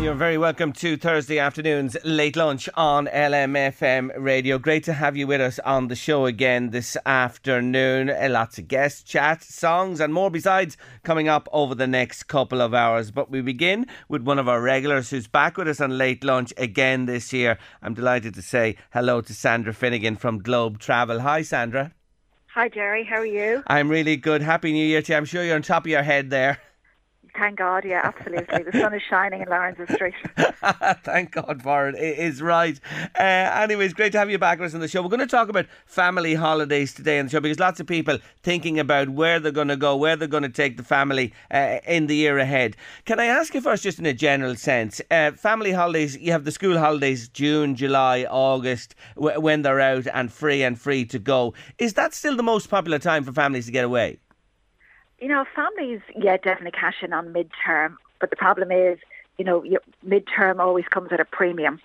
You're very welcome to Thursday afternoon's Late Lunch on LMFM Radio. Great to have you with us on the show again this afternoon. Lots of guests, chat, songs and more besides coming up over the next couple of hours. But we begin with one of our regulars who's back with us on Late Lunch again this year. I'm delighted to say hello to Sandra Finnegan from Globe Travel. Hi, Sandra. Hi, Jerry. How are you? I'm really good. Happy New Year to you. I'm sure you're on top of your head there. Thank God, yeah, absolutely. The sun is shining in Lawrence Street. Thank God for it. It is right. Anyways, great to have you back with us on the show. We're going to talk about family holidays today on the show because lots of people thinking about where they're going to go, where they're going to take the family in the year ahead. Can I ask you first, just in a general sense, family holidays, you have the school holidays, June, July, August, when they're out and free to go. Is that still the most popular time for families to get away? You know, families, yeah, definitely cash in on midterm. But the problem is, you know, midterm always comes at a premium.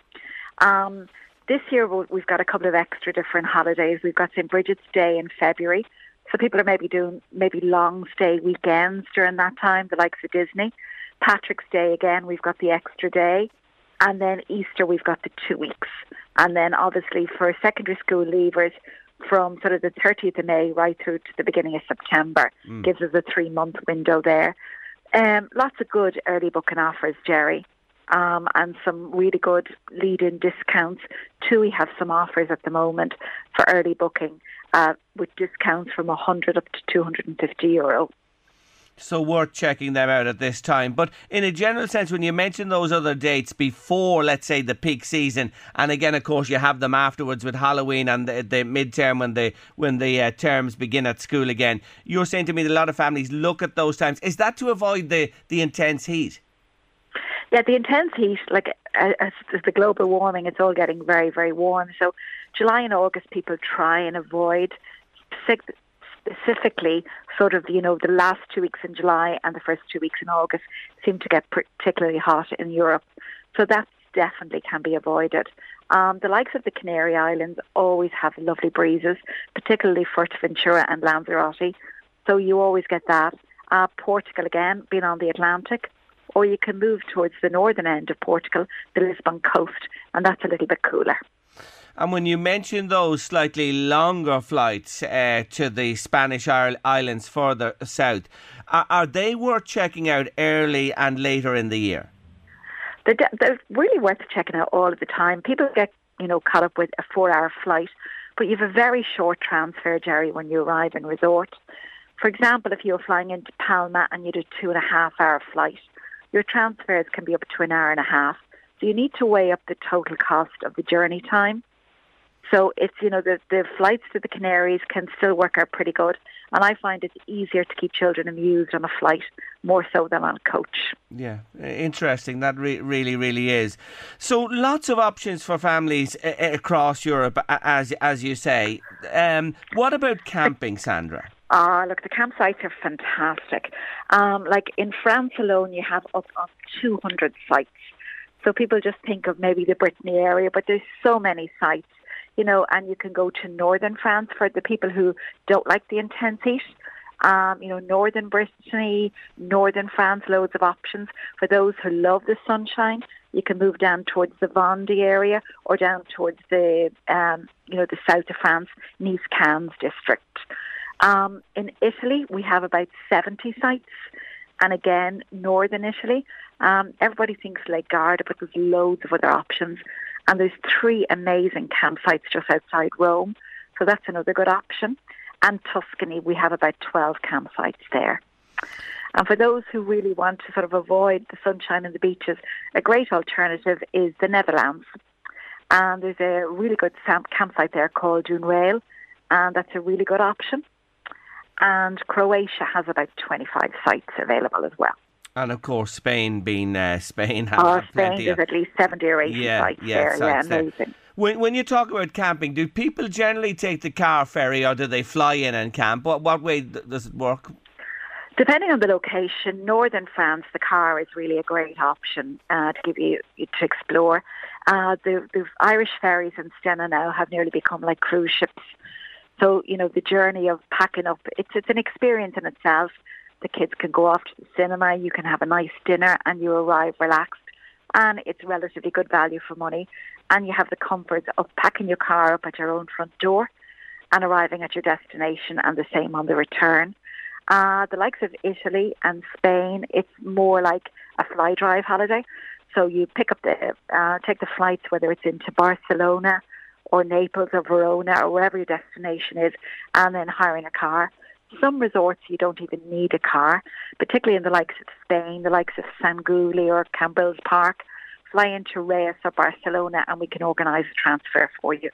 This year, we've got a couple of extra different holidays. We've got St. Bridget's Day in February. So people are maybe doing long stay weekends during that time, the likes of Disney. Patrick's Day, again, we've got the extra day. And then Easter, we've got the 2 weeks. And then obviously for secondary school leavers, from sort of the 30th of May right through to the beginning of September. Gives us a 3-month window there. Lots of good early booking offers, Jerry, and some really good lead-in discounts. Tui have some offers at the moment for early booking with discounts from 100 up to €250. So worth checking them out at this time. But in a general sense, when you mention those other dates before, let's say, the peak season, and again, of course, you have them afterwards with Halloween and the midterm when the terms begin at school again, you're saying to me that a lot of families look at those times. Is that to avoid the intense heat? Yeah, the intense heat, like as the global warming, it's all getting very, very warm. So July and August, people try and avoid specifically, sort of, you know, the last 2 weeks in July and the first 2 weeks in August seem to get particularly hot in Europe. So that definitely can be avoided. The likes of the Canary Islands always have lovely breezes, particularly Fuerteventura and Lanzarote. So you always get that. Portugal, again, being on the Atlantic. Or you can move towards the northern end of Portugal, the Lisbon coast, and that's a little bit cooler. And when you mention those slightly longer flights to the Spanish islands further south, are they worth checking out early and later in the year? They're really worth checking out all of the time. People get, you know, caught up with a 4-hour flight, but you have a very short transfer, Jerry, when you arrive in resorts. For example, if you were flying into Palma and you did a 2.5-hour flight, your transfers can be up to 1.5 hours. So you need to weigh up the total cost of the journey time. So it's, you know, the flights to the Canaries can still work out pretty good. And I find it's easier to keep children amused on a flight more so than on a coach. Yeah, interesting. That really is. So lots of options for families across Europe, as you say. What about camping, Sandra? Look, the campsites are fantastic. Like in France alone, you have up on 200 sites. So people just think of maybe the Brittany area, but there's so many sites. You know, and you can go to northern France for the people who don't like the intense heat. You know, northern Brittany, northern France, loads of options. For those who love the sunshine, you can move down towards the Vendée area or down towards the, you know, the south of France, Nice, Cannes district. In Italy, we have about 70 sites. and again, northern Italy. Everybody thinks Lake Garda, but there's loads of other options. And there's three amazing campsites just outside Rome. So that's another good option. And Tuscany, we have about 12 campsites there. And for those who really want to sort of avoid the sunshine and the beaches, a great alternative is the Netherlands. And there's a really good campsite there called Duinwale, and that's a really good option. And Croatia has about 25 sites available as well. And of course, Spain being Spain has plenty. Spain is at least 70 or 80 sites there. Sites amazing. There. When you talk about camping, do people generally take the car ferry or do they fly in and camp? What way does it work? Depending on the location, northern France, the car is really a great option to explore. The Irish ferries in Stena now have nearly become like cruise ships. So, you know, the journey of packing up, it's an experience in itself. The kids can go off to the cinema, you can have a nice dinner and you arrive relaxed. And it's relatively good value for money. And you have the comforts of packing your car up at your own front door and arriving at your destination, and the same on the return. The likes of Italy and Spain, it's more like a fly drive holiday. So you take the flights, whether it's into Barcelona or Naples or Verona or wherever your destination is, and then hiring a car. Some resorts, you don't even need a car, particularly in the likes of Spain, the likes of Sanguli or Cambrils Park. Fly into Reus or Barcelona and we can organise a transfer for you.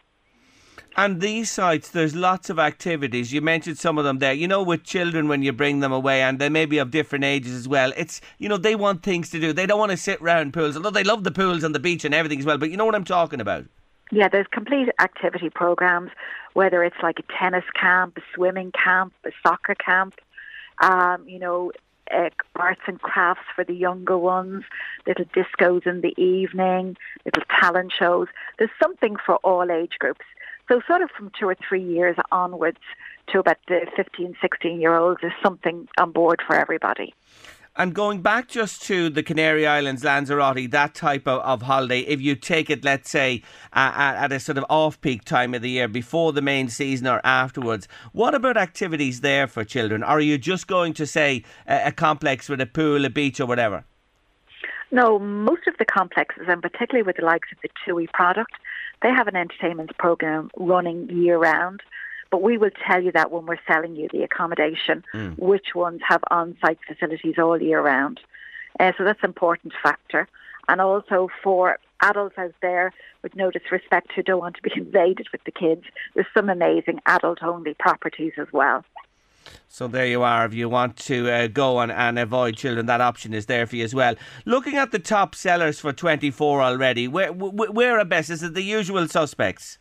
And these sites, there's lots of activities. You mentioned some of them there. You know, with children, when you bring them away, and they may be of different ages as well, it's, you know, they want things to do. They don't want to sit round pools, although they love the pools and the beach and everything as well. But you know what I'm talking about. Yeah, there's complete activity programmes, whether it's like a tennis camp, a swimming camp, a soccer camp, arts and crafts for the younger ones, little discos in the evening, little talent shows. There's something for all age groups. So sort of from 2 or 3 years onwards to about the 15, 16-year-olds, there's something on board for everybody. And going back just to the Canary Islands, Lanzarote, that type of holiday, if you take it, let's say, at a sort of off-peak time of the year, before the main season or afterwards, what about activities there for children? Or are you just going to, say, a complex with a pool, a beach or whatever? No, most of the complexes, and particularly with the likes of the Tui product, they have an entertainment programme running year-round. But we will tell you that when we're selling you the accommodation, which ones have on-site facilities all year round. So that's an important factor. And also for adults out there, with no disrespect, who don't want to be invaded with the kids, there's some amazing adult-only properties as well. So there you are. If you want to go and avoid children, that option is there for you as well. Looking at the top sellers for 24 already, where are best? Is it the usual suspects?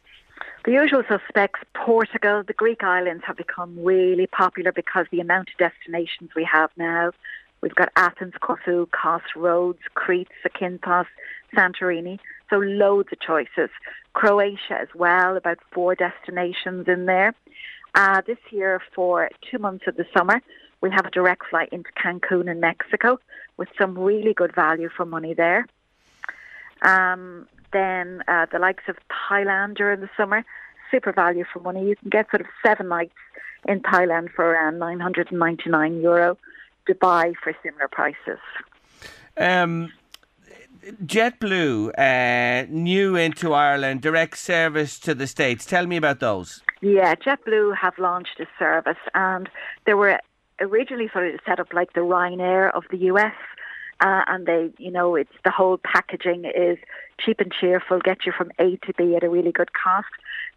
The usual suspects, Portugal, the Greek islands have become really popular because the amount of destinations we have now. We've got Athens, Corfu, Kos, Rhodes, Crete, Zakynthos, Santorini. So loads of choices. Croatia as well, about 4 destinations in there. This year for 2 months of the summer, we have a direct flight into Cancun in Mexico with some really good value for money there. Then the likes of Thailand during the summer, super value for money. You can get sort of 7 nights in Thailand for around €999, Dubai for similar prices. JetBlue, new into Ireland, direct service to the States. Tell me about those. Yeah, JetBlue have launched a service, and they were originally sort of set up like the Ryanair of the US. And they, you know, it's the whole packaging is cheap and cheerful, get you from A to B at a really good cost.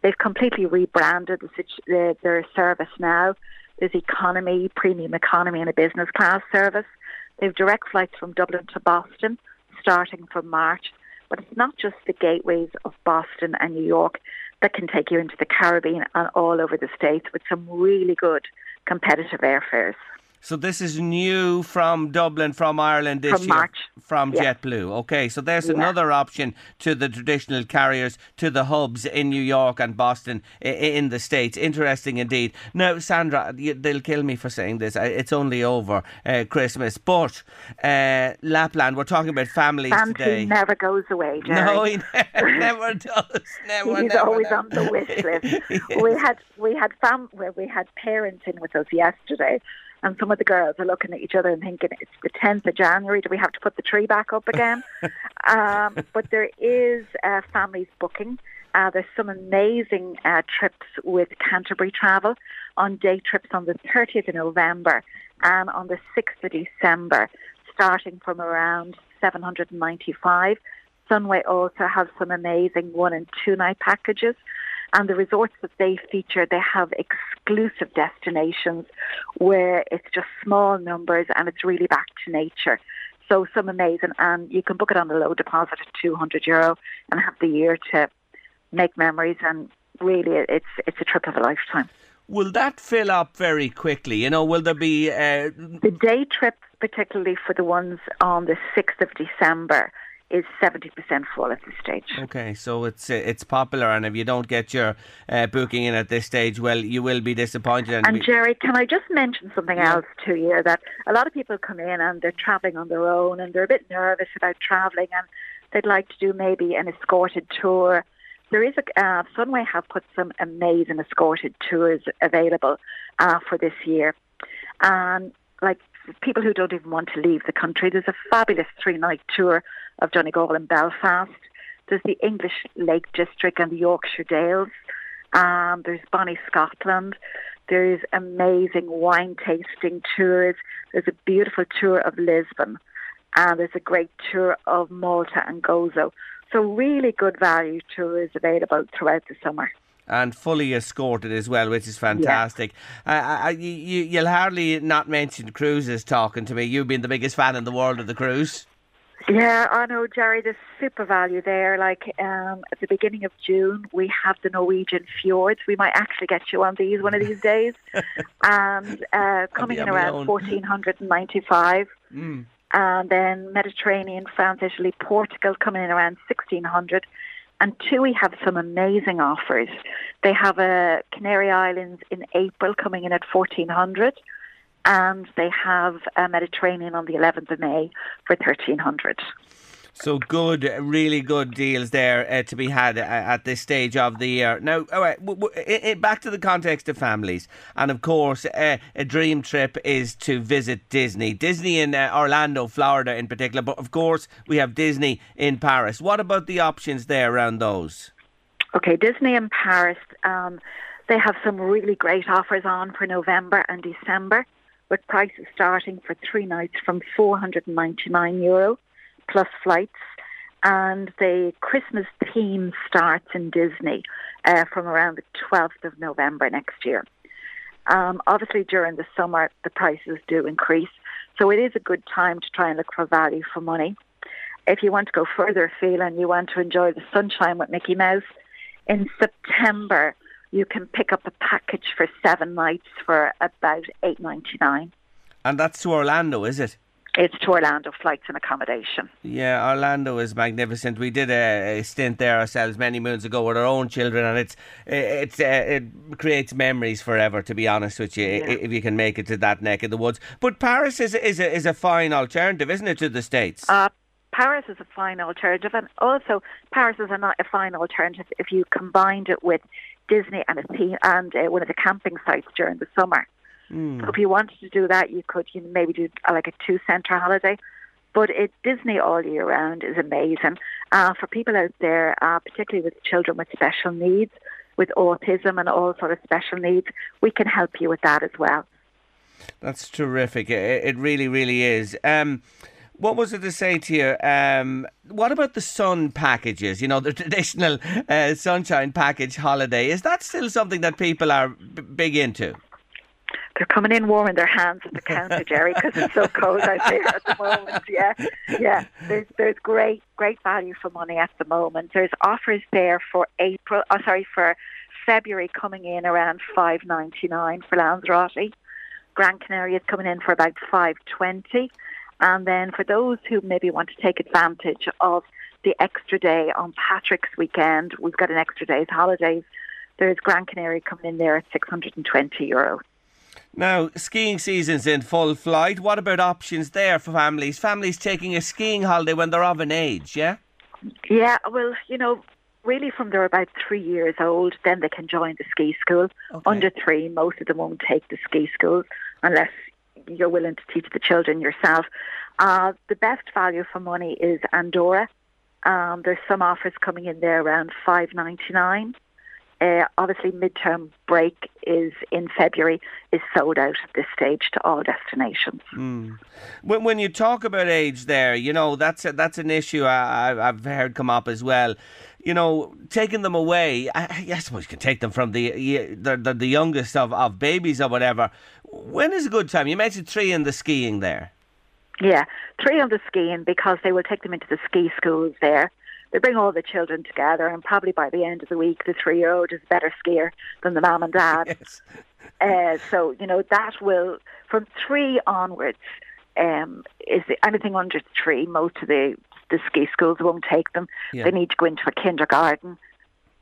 They've completely rebranded their service now. There's economy, premium economy and a business class service. They've direct flights from Dublin to Boston starting from March. But it's not just the gateways of Boston and New York that can take you into the Caribbean and all over the States with some really good competitive airfares. So this is new from Dublin, from Ireland this year. March. From JetBlue. Okay, so there's another option to the traditional carriers, to the hubs in New York and Boston in the States. Interesting indeed. Now, Sandra, they'll kill me for saying this. It's only over Christmas. But Lapland, we're talking about families today. He never goes away, Jerry. No, he never does. He's always on the wish list. We had parents in with us yesterday. And some of the girls are looking at each other and thinking, it's the 10th of January. Do we have to put the tree back up again? But there is families booking. There's some amazing trips with Canterbury Travel on day trips on the 30th of November and on the 6th of December, starting from around 795. Sunway also have some amazing 1- and 2-night packages. And the resorts that they feature, they have exclusive destinations where it's just small numbers and it's really back to nature. So some amazing, and you can book it on a low deposit of €200 and have the year to make memories. And really, it's a trip of a lifetime. Will that fill up very quickly? You know, will there be... The day trip, particularly for the ones on the 6th of December, is 70% full at this stage. Okay, so it's popular, and if you don't get your booking in at this stage, well, you will be disappointed. And Jerry, can I just mention something else to you, that a lot of people come in and they're travelling on their own and they're a bit nervous about travelling and they'd like to do maybe an escorted tour. There is a Sunway have put some amazing escorted tours available for this year. And like people who don't even want to leave the country, there's a fabulous 3-night tour of Donegal and Belfast. There's the English Lake District and the Yorkshire Dales. There's Bonnie Scotland. There's amazing wine tasting tours. There's a beautiful tour of Lisbon. There's a great tour of Malta and Gozo. So really good value tours available throughout the summer. And fully escorted as well, which is fantastic. Yeah. You'll hardly not mention cruises talking to me. You've been the biggest fan in the world of the cruise. Yeah, I know, Jerry, there's super value there. Like at the beginning of June, we have the Norwegian fjords. We might actually get you on these one of these days. And coming in around 1495. And then Mediterranean, France, Italy, Portugal coming in around 1600. And Tui have some amazing offers. They have a Canary Islands in April coming in at 1400, and they have a Mediterranean on the 11th of May for 1300. So good, really good deals there to be had at this stage of the year. Now, all right, back to the context of families. And of course, a dream trip is to visit Disney. Disney in Orlando, Florida in particular. But of course, we have Disney in Paris. What about the options there around those? Okay, Disney in Paris, they have some really great offers on for November and December, with prices starting for 3 nights from €499. Plus flights, and the Christmas theme starts in Disney from around the 12th of November next year. Obviously, during the summer, the prices do increase, so it is a good time to try and look for value for money. If you want to go further afield and you want to enjoy the sunshine with Mickey Mouse, in September, you can pick up a package for 7 nights for about $8.99. And that's to Orlando, is it? It's to Orlando, flights and accommodation. Yeah, Orlando is magnificent. We did a stint there ourselves many moons ago with our own children, and it creates memories forever, to be honest with you, if you can make it to that neck of the woods. But Paris is a fine alternative, isn't it, to the States? Paris is a fine alternative, and also Paris is a fine alternative if you combined it with Disney and one of the camping sites during the summer. So if you wanted to do that, you could maybe do like a 2-center holiday. But Disney all year round is amazing. For people out there, particularly with children with special needs, with autism and all sort of special needs, we can help you with that as well. That's terrific. It really, really is. What was it to say to you? What about the sun packages? You know, the traditional sunshine package holiday. Is that still something that people are big into? They're coming in warm in their hands at the counter, Jerry, because it's so cold out there at the moment. Yeah. There's great value for money at the moment. There's offers there for for February coming in around $5.99 for Lanzarote. Gran Canaria is coming in for about $5.20, and then for those who maybe want to take advantage of the extra day on Patrick's weekend, we've got an extra day's holidays. There's Gran Canaria coming in there at €620. Now, skiing season's in full flight. What about options there for families? Families taking a skiing holiday when they're of an age, yeah? Yeah, well, really from they're about 3 years old, then they can join the ski school. Okay. Under 3, most of them won't take the ski school unless you're willing to teach the children yourself. The best value for money is Andorra. There's some offers coming in there around $5.99. Obviously, midterm break is in February, is sold out at this stage to all destinations. Mm. When you talk about age there, you know, that's an issue I've heard come up as well. You know, taking them away, I suppose you can take them from the youngest of babies or whatever. When is a good time? You mentioned 3 in the skiing there. Yeah, 3 on the skiing, because they will take them into the ski schools there. They bring all the children together, and probably by the end of the week, the 3-year-old is a better skier than the mum and dad. Yes. So, you know, that will, from 3 onwards, is anything under 3, most of the ski schools won't take them. Yeah. They need to go into a kindergarten.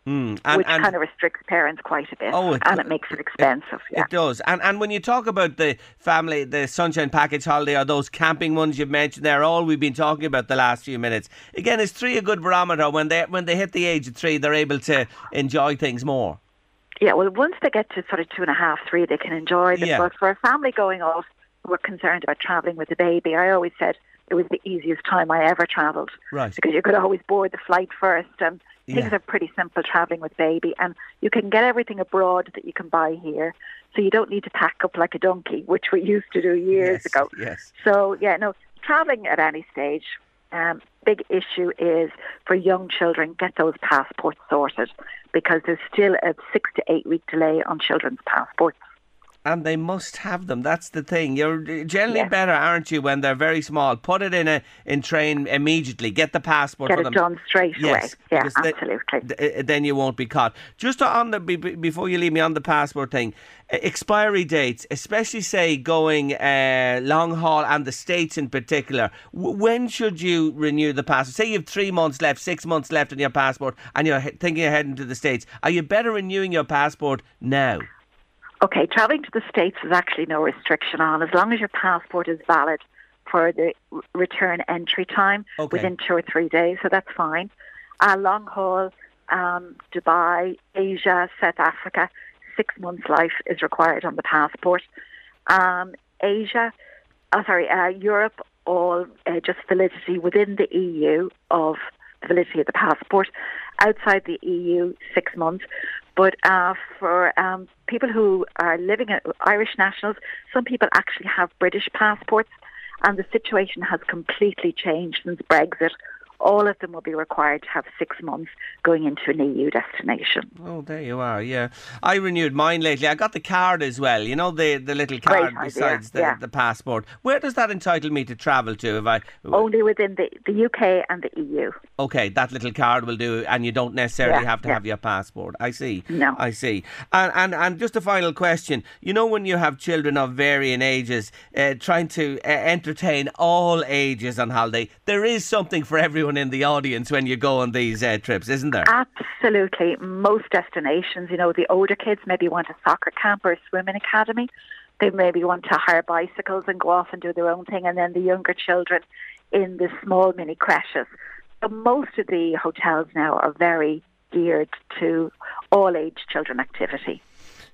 Mm. Which kind of restricts parents quite a bit, and it makes it expensive. It does. And when you talk about the family, the Sunshine Package holiday, or those camping ones you've mentioned, they're all we've been talking about the last few minutes. Again, is 3 a good barometer? When they hit the age of 3, they're able to enjoy things more. Yeah, well, once they get to sort of 2.5, 3, they can enjoy them. Yeah. But for a family going off who are concerned about travelling with a baby, I always said it was the easiest time I ever travelled. Right. Because you could always board the flight first, and things are pretty simple travelling with baby, and you can get everything abroad that you can buy here, so you don't need to pack up like a donkey, which we used to do years ago. Yes. So, travelling at any stage, big issue is for young children, get those passports sorted, because there's still a 6 to 8 week delay on children's passports. And they must have them. That's the thing. You're generally better, aren't you, when they're very small? Put it in train immediately. Get the passport for them. Get it done straight away. Yeah, absolutely. Then you won't be caught. Just on before you leave me on the passport thing, expiry dates, especially say going long haul and the States in particular. When should you renew the passport? Say you have 3 months left, 6 months left in your passport, and you're thinking of heading to the States. Are you better renewing your passport now? Okay, travelling to the States is actually no restriction on, as long as your passport is valid for the return entry time within 2 or 3 days, so that's fine. Long haul, Dubai, Asia, South Africa, 6 months life is required on the passport. Europe, all just validity within the EU of the validity of the passport. Outside the EU, 6 months. But for people who are living at Irish nationals, some people actually have British passports, and the situation has completely changed since Brexit. All of them will be required to have 6 months going into an EU destination. Oh, there you are, yeah. I renewed mine lately. I got the card as well, you know, the little card besides the passport. Where does that entitle me to travel to? Only within the UK and the EU. Okay, that little card will do, and you don't necessarily have to have your passport. I see. No. I see. And just a final question. You know, when you have children of varying ages, trying to entertain all ages on holiday, there is something for everyone in the audience when you go on these trips, isn't there? Absolutely. Most destinations, you know, the older kids maybe want a soccer camp or a swimming academy. They maybe want to hire bicycles and go off and do their own thing, and then the younger children in the small mini creches. So most of the hotels now are very geared to all-age children activity.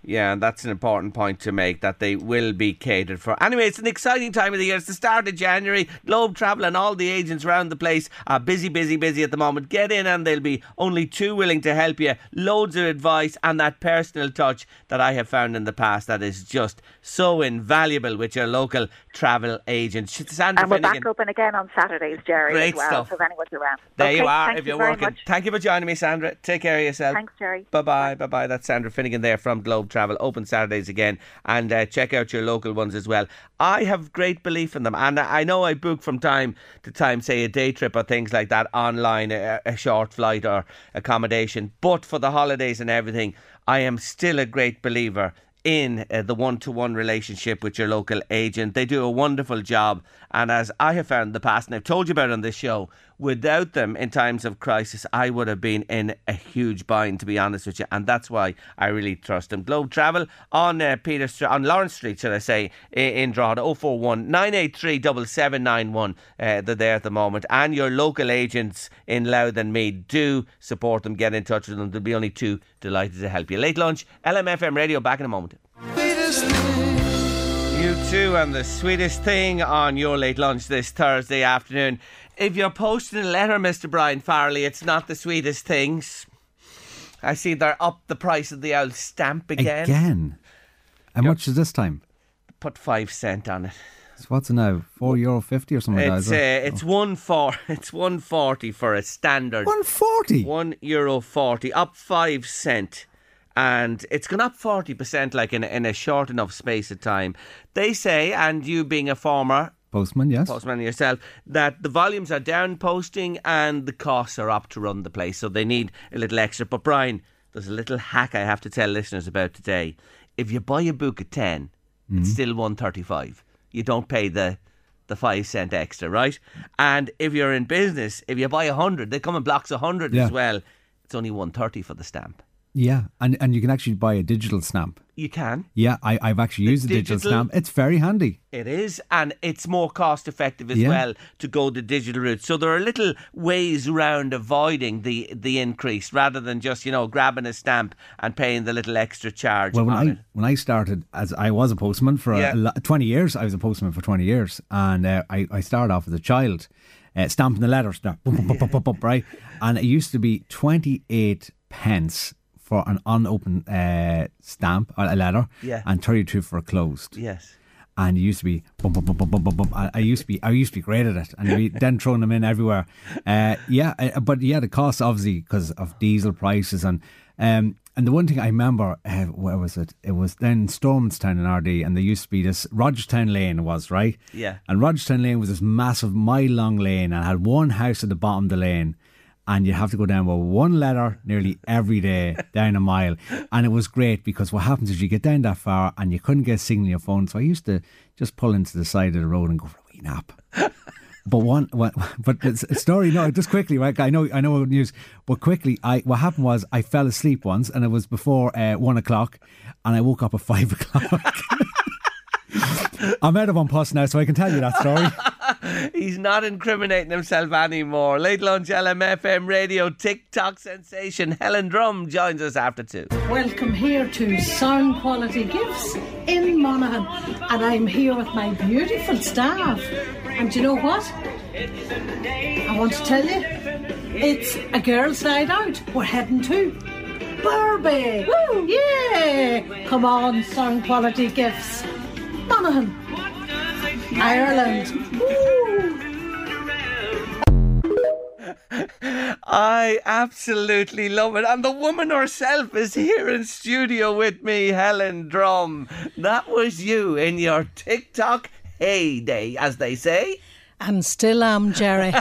Yeah, and that's an important point to make, that they will be catered for. Anyway, it's an exciting time of the year. It's the start of January. Globe Travel and all the agents around the place are busy, busy, busy at the moment. Get in, and there'll be only two willing to help you. Loads of advice and that personal touch that I have found in the past that is just so invaluable with your local travel agent. Sandra Finnegan. We're back open again on Saturdays, Jerry. Great as well, stuff. So if anyone's around. There you are, if you're working. Thank you for joining me, Sandra. Take care of yourself. Thanks, Jerry. Bye-bye. Bye-bye. That's Sandra Finnegan there from Globe Travel, open Saturdays again, and check out your local ones as well. I have great belief in them, and I know I book from time to time, say a day trip or things like that online, a short flight or accommodation, but for the holidays and everything, I am still a great believer in the one-to-one relationship with your local agent. They do a wonderful job, and as I have found in the past, and I've told you about on this show, without them in times of crisis, I would have been in a huge bind, to be honest with you, and that's why I really trust them. Globe Travel on on Lawrence Street, should I say, in Drogheda, 041 983 7791. They're there at the moment, and your local agents in Louth and Meath, do support them. Get in touch with them. There'll be only two delighted to help you. Late Lunch, LMFM Radio, back in a moment. You too, and the sweetest thing on your late lunch this Thursday afternoon. If you're posting a letter, Mr. Brian Farley, it's not the sweetest things. I see they're up the price of the old stamp again. Again? How much is this time? Put 5 cents on it. So what's it now? €4.50 or something? It's 1.40 for a standard. 1.40? €1.40, up 5 cents. And it's gone up 40% like in a short enough space of time. They say, and you being a former postman yourself, that the volumes are down posting and the costs are up to run the place. So they need a little extra. But Brian, there's a little hack I have to tell listeners about today. If you buy a book at 10, it's still $1.35. You don't pay the 5 cent extra, right? And if you're in business, if you buy 100, they come in blocks of 100 as well. It's only $1.30 for the stamp. Yeah, and you can actually buy a digital stamp. You can? Yeah, I've actually used a digital stamp. It's very handy. It is, and it's more cost effective as well to go the digital route. So there are little ways around avoiding the increase rather than just, grabbing a stamp and paying the little extra charge. Well, when I started, as I was a postman for 20 years, and I started off as a child stamping the letters, right? And it used to be 28 pence for an unopened stamp or a letter, and 32 for closed. Yes, and it used to be bum. I used to be great at it, and you'd be then throwing them in everywhere. The cost obviously because of diesel prices and the one thing I remember, where was it? It was then Stormstown in RD, and there used to be this Rogerstown Lane was right. Yeah, and Rogerstown Lane was this massive mile-long lane, and had one house at the bottom of the lane. And you have to go down with one letter nearly every day down a mile. And it was great because what happens is you get down that far and you couldn't get a signal on your phone. So I used to just pull into the side of the road and go for a wee nap. Just quickly, right? I know what news, but quickly, what happened was I fell asleep once, and it was before 1 o'clock, and I woke up at 5 o'clock. I'm out of on post now, so I can tell you that story. He's not incriminating himself anymore. Late Lunch LMFM radio TikTok sensation Helen Drumm joins us after 2. Welcome here to Sound Quality Gifts in Monaghan, and I'm here with my beautiful staff. And do you know what? I want to tell you, it's a girls' night out. We're heading to Burby. Woo! Yeah! Come on, Sound Quality Gifts. Monaghan, Ireland. I absolutely love it. And the woman herself is here in studio with me, Helen Drumm. That was you in your TikTok heyday, as they say. And still am, Jerry.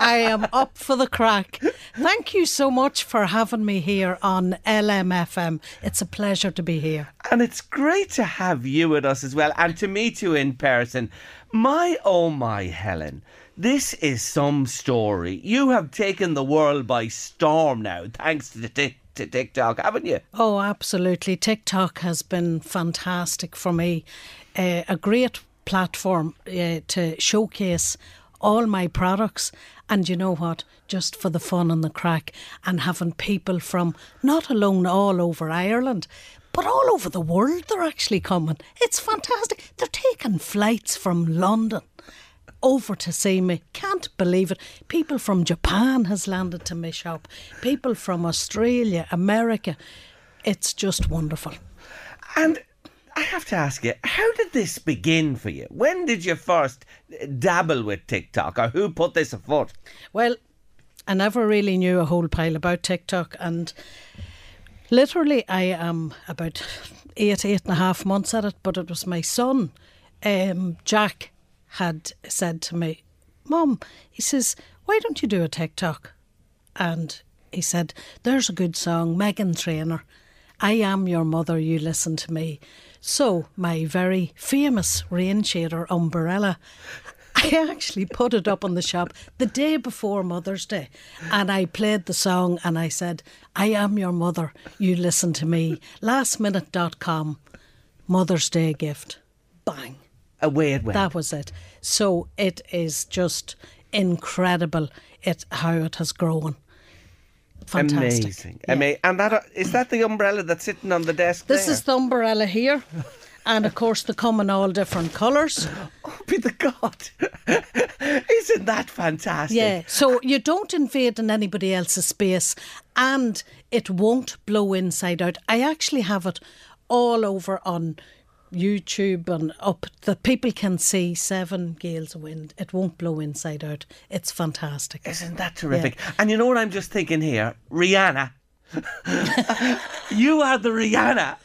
I am up for the crack. Thank you so much for having me here on LMFM. It's a pleasure to be here. And it's great to have you with us as well, and to meet you in person. My, oh my, Helen, this is some story. You have taken the world by storm now, thanks to TikTok, haven't you? Oh, absolutely. TikTok has been fantastic for me. A great platform to showcase all my products, and you know what, just for the fun and the crack, and having people from not alone all over Ireland but all over the world. They're actually coming. It's fantastic. They're taking flights from London over to see me. Can't believe it. People from Japan has landed to my shop, people from Australia, America. It's just wonderful. And I have to ask you, how did this begin for you? When did you first dabble with TikTok, or who put this afoot? Well, I never really knew a whole pile about TikTok, and literally I am about 8.5 months at it, but it was my son, Jack, had said to me, Mum, he says, why don't you do a TikTok? And he said, there's a good song, Meghan Trainor, I am your mother, you listen to me. So my very famous rain shader umbrella, I actually put it up on the shop the day before Mother's Day, and I played the song and I said, I am your mother, you listen to me. Lastminute.com, Mother's Day gift. Bang. Away it went. That was it. So it is just incredible how it has grown. Fantastic. Amazing. Yeah. And that is that the umbrella that's sitting on the desk? This is the umbrella here. And of course they come in all different colours. Oh, be the God. Isn't that fantastic? Yeah, so you don't invade in anybody else's space and it won't blow inside out. I actually have it all over on YouTube and up that people can see 7 gales of wind. It won't blow inside out. It's fantastic. Isn't that terrific? Yeah. And you know what I'm just thinking here? Rihanna. You are the Rihanna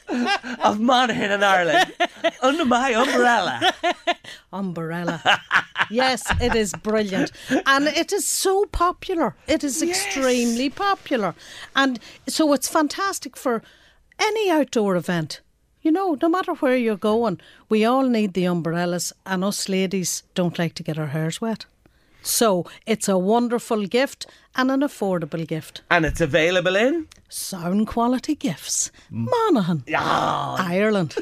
of Monaghan in Ireland. Under my umbrella. Umbrella. Yes, it is brilliant. And it is so popular. It is extremely popular. And so it's fantastic for any outdoor event. You know, no matter where you're going, we all need the umbrellas, and us ladies don't like to get our hairs wet. So it's a wonderful gift and an affordable gift. And it's available in? Sound Quality Gifts. Monaghan. Oh. Ireland.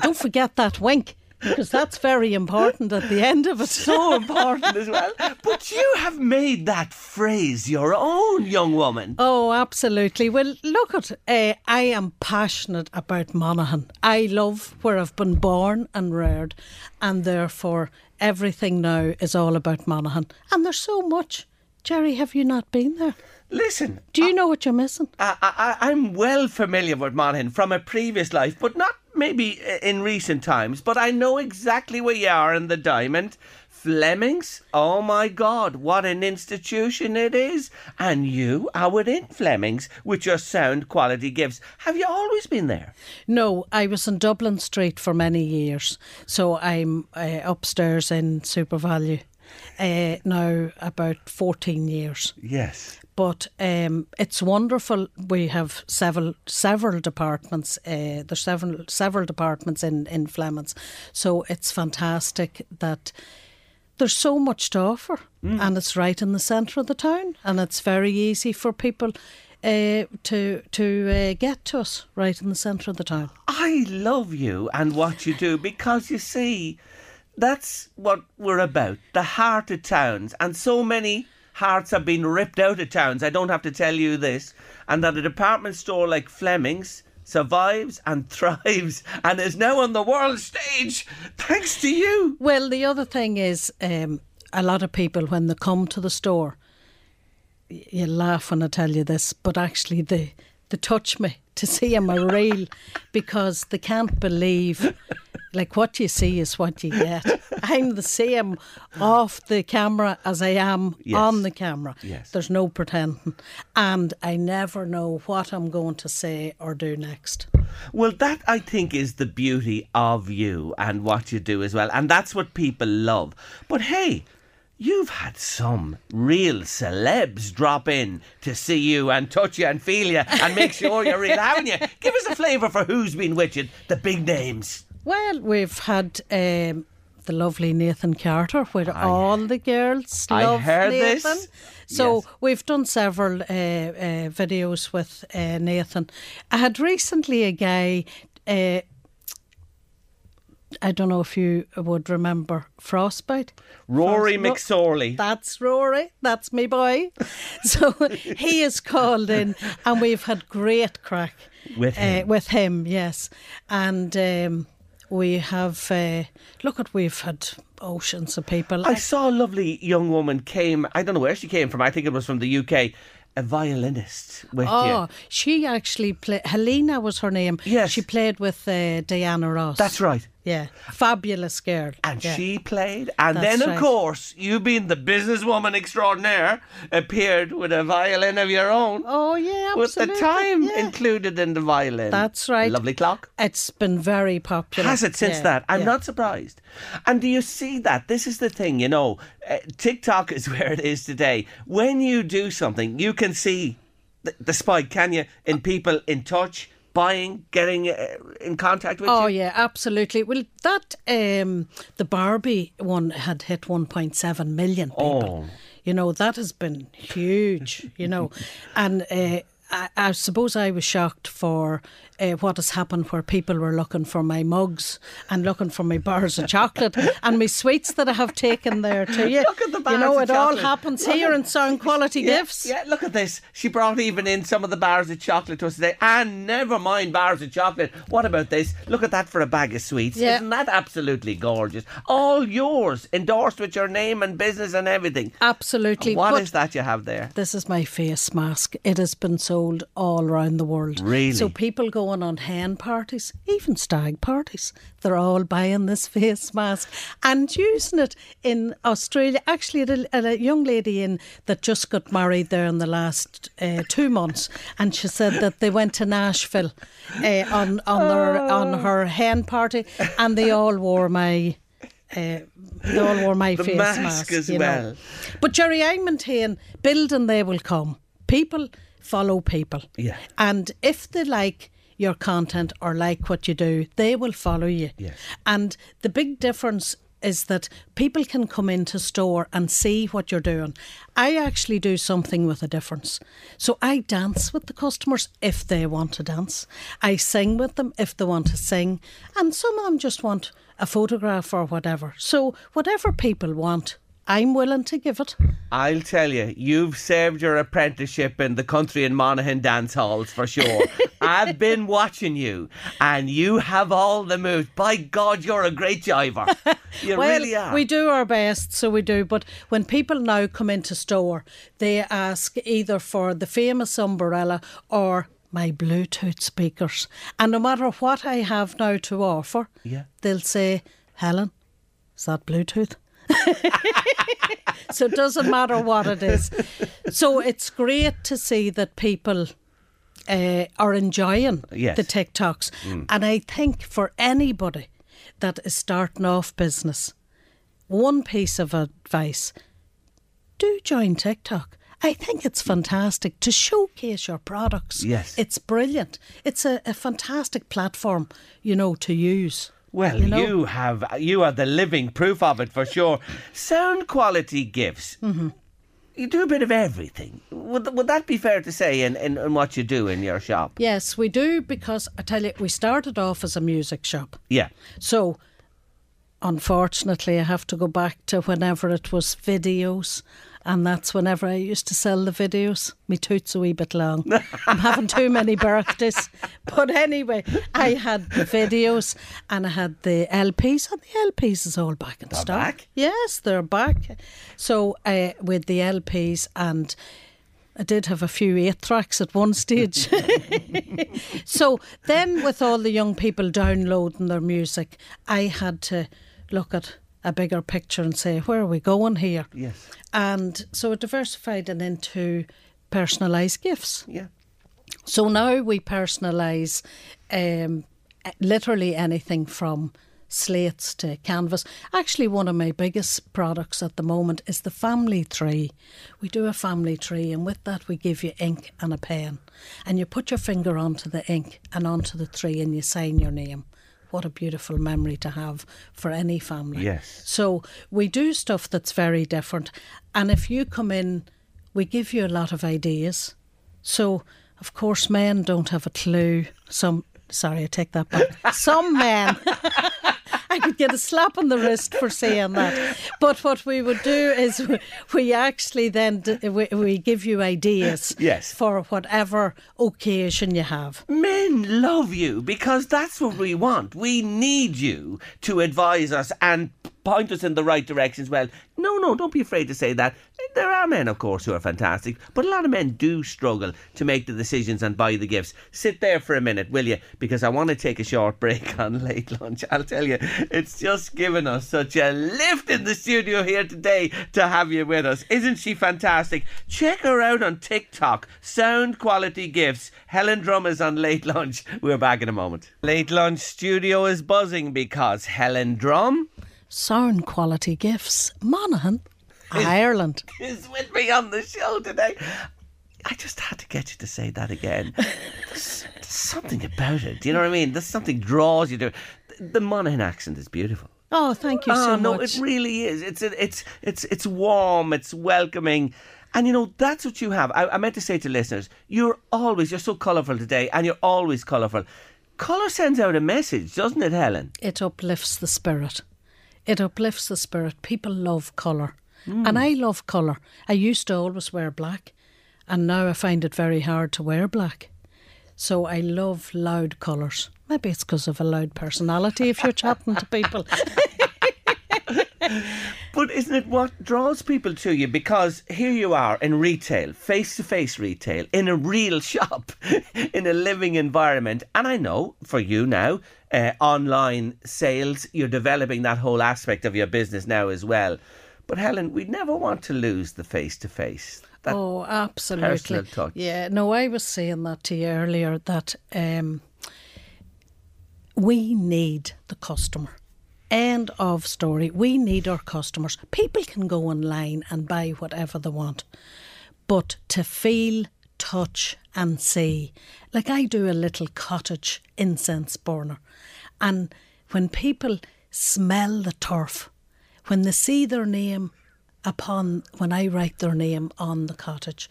Don't forget that wink. Because that's very important at the end of it. So important as well. But you have made that phrase your own, young woman. Oh, absolutely. Well, look at I am passionate about Monaghan. I love where I've been born and reared, and therefore everything now is all about Monaghan. And there's so much. Jerry, have you not been there? Listen. Do you know what you're missing? I'm well familiar with Monaghan from a previous life, but not maybe in recent times, but I know exactly where you are in the diamond. Flemings, oh my God, what an institution it is. And you are within Flemings with your Sound Quality Gifts. Have you always been there? No, I was in Dublin Street for many years. So I'm upstairs in SuperValu now about 14 years. Yes. But it's wonderful. We have several departments. There's several departments in Flemings. So it's fantastic that there's so much to offer. And it's right in the centre of the town. And it's very easy for people to get to us right in the centre of the town. I love you and what you do because, you see, that's what we're about. The heart of towns. And so many hearts have been ripped out of towns. I don't have to tell you this. And that a department store like Flemings survives and thrives and is now on the world stage thanks to you. Well, the other thing is a lot of people, when they come to the store, you laugh when I tell you this, but actually they touch me to see I'm a real because they can't believe... Like, what you see is what you get. I'm the same off the camera as I am on the camera. Yes. There's no pretending. And I never know what I'm going to say or do next. Well, that, I think, is the beauty of you and what you do as well. And that's what people love. But hey, you've had some real celebs drop in to see you and touch you and feel you and make sure you're real, haven't you? Give us a flavour for who's been with you, the big names. Well, we've had the lovely Nathan Carter, where all the girls love Nathan. This. So we've done several videos with Nathan. I had recently a guy, I don't know if you would remember Frostbite. Rory McSorley. That's Rory. That's me boy. So he is called in and we've had great crack. With him. With him, yes. And... we have, we've had oceans of people. I saw a lovely young woman came, I don't know where she came from, I think it was from the UK, a violinist with you. Oh, she actually played, Helena was her name. Yes. She played with Diana Ross. That's right. Yeah, fabulous girl. And she played. And that's then, of course, you being the businesswoman extraordinaire, appeared with a violin of your own. Oh, yeah, absolutely. With the time included in the violin. That's right. Lovely clock. It's been very popular. Has it since that? I'm not surprised. And do you see that? This is the thing, you know, TikTok is where it is today. When you do something, you can see the spike, can you, in people in touch, buying, getting in contact with you? Oh, yeah, absolutely. Well, that, the Barbie one had hit 1.7 million people. Oh. You know, that has been huge, you know. And I suppose I was shocked for what has happened where people were looking for my mugs and looking for my bars of chocolate and my sweets that I have taken there to you. Look at the bars of chocolate. You know, it all happens here in Sound Quality Gifts. Yeah, look at this. She brought even in some of the bars of chocolate to us today. And never mind bars of chocolate. What about this? Look at that for a bag of sweets. Yeah. Isn't that absolutely gorgeous? All yours, endorsed with your name and business and everything. Absolutely. What is that you have there? This is my face mask. It has been sold all around the world. Really? So people going on hen parties, even stag parties, they're all buying this face mask and using it in Australia. Actually, a young lady in that just got married there in the last 2 months, and she said that they went to Nashville on her hen party, and they all wore my. They all wore my face mask as well. Know. But Jerry, I maintain, build and they will come. People follow people. Yeah. And if they like your content or like what you do, they will follow you. Yes. And the big difference is that people can come into store and see what you're doing. I actually do something with a difference. So I dance with the customers if they want to dance. I sing with them if they want to sing. And some of them just want a photograph or whatever. So whatever people want, I'm willing to give it. I'll tell you, you've served your apprenticeship in the country and Monaghan dance halls for sure. I've been watching you and you have all the moves. By God, you're a great jiver. You really are. We do our best, so we do. But when people now come into store, they ask either for the famous umbrella or my Bluetooth speakers. And no matter what I have now to offer, they'll say, Helen, is that Bluetooth? So it doesn't matter what it is. So it's great to see that people are enjoying the TikToks. And I think for anybody that is starting off business, one piece of advice, do join TikTok. I think it's fantastic to showcase your products. Yes. It's brilliant. It's a fantastic platform, you know, to use. Well, you are the living proof of it for sure. Sound Quality Gifts. Mm-hmm. You do a bit of everything. Would that be fair to say in what you do in your shop? Yes, we do, because I tell you, we started off as a music shop. Yeah. So, unfortunately, I have to go back to whenever it was videos. And that's whenever I used to sell the videos. Me toot's a wee bit long. I'm having too many birthdays. But anyway, I had the videos and I had the LPs. And the LPs is all back in stock. They're back? Yes, they're back. So with the LPs, and I did have a few 8 tracks at one stage. So then with all the young people downloading their music, I had to look at a bigger picture and say, where are we going here? Yes. And so it diversified and into personalised gifts. Yeah. So now we personalise literally anything from slates to canvas. Actually, one of my biggest products at the moment is the family tree. We do a family tree, and with that we give you ink and a pen. And you put your finger onto the ink and onto the tree and you sign your name. What a beautiful memory to have for any family. Yes. So we do stuff that's very different. And if you come in, we give you a lot of ideas. So, of course, men don't have a clue. Sorry, I take that back. Some men. I could get a slap on the wrist for saying that. But what we would do is we actually then we give you ideas for whatever occasion you have. Men love you because that's what we want. We need you to advise us and point us in the right direction as well. No, don't be afraid to say that. There are men, of course, who are fantastic, but a lot of men do struggle to make the decisions and buy the gifts. Sit there for a minute, will you? Because I want to take a short break on Late Lunch. I'll tell you, it's just given us such a lift in the studio here today to have you with us. Isn't she fantastic? Check her out on TikTok, Sound Quality Gifts. Helen Drumm is on Late Lunch. We're back in a moment. Late Lunch studio is buzzing because Helen Drumm, Sound Quality Gifts, Monaghan, Ireland, is with me on the show today. I just had to get you to say that again. There's something about it. Do you know what I mean? There's something draws you to it. The Monaghan accent is beautiful. Oh, thank you so much. No, it really is. It's warm. It's welcoming. And, you know, that's what you have. I meant to say to listeners, you're so colourful today, and you're always colourful. Colour sends out a message, doesn't it, Helen? It uplifts the spirit. It uplifts the spirit. People love colour. Mm. And I love colour. I used to always wear black, and now I find it very hard to wear black. So I love loud colours. Maybe it's because of a loud personality if you're chatting to people. But isn't it what draws people to you? Because here you are in retail, face-to-face retail, in a real shop, in a living environment. And I know for you now, online sales, you're developing that whole aspect of your business now as well. But Helen, we never want to lose the face-to-face. That absolutely. Personal touch. Yeah, no, I was saying that to you earlier, that we need the customer. End of story. We need our customers. People can go online and buy whatever they want. But to feel, touch and see. Like I do a little cottage incense burner. And when people smell the turf, when they see their name when I write their name on the cottage.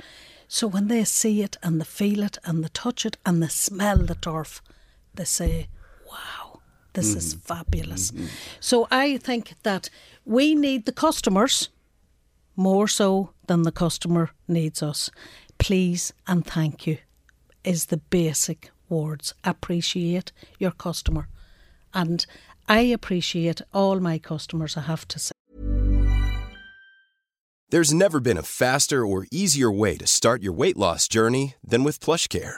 So when they see it and they feel it and they touch it and they smell the turf, they say, wow. This is fabulous. Mm-hmm. So I think that we need the customers more so than the customer needs us. Please and thank you is the basic words. Appreciate your customer. And I appreciate all my customers, I have to say. There's never been a faster or easier way to start your weight loss journey than with PlushCare.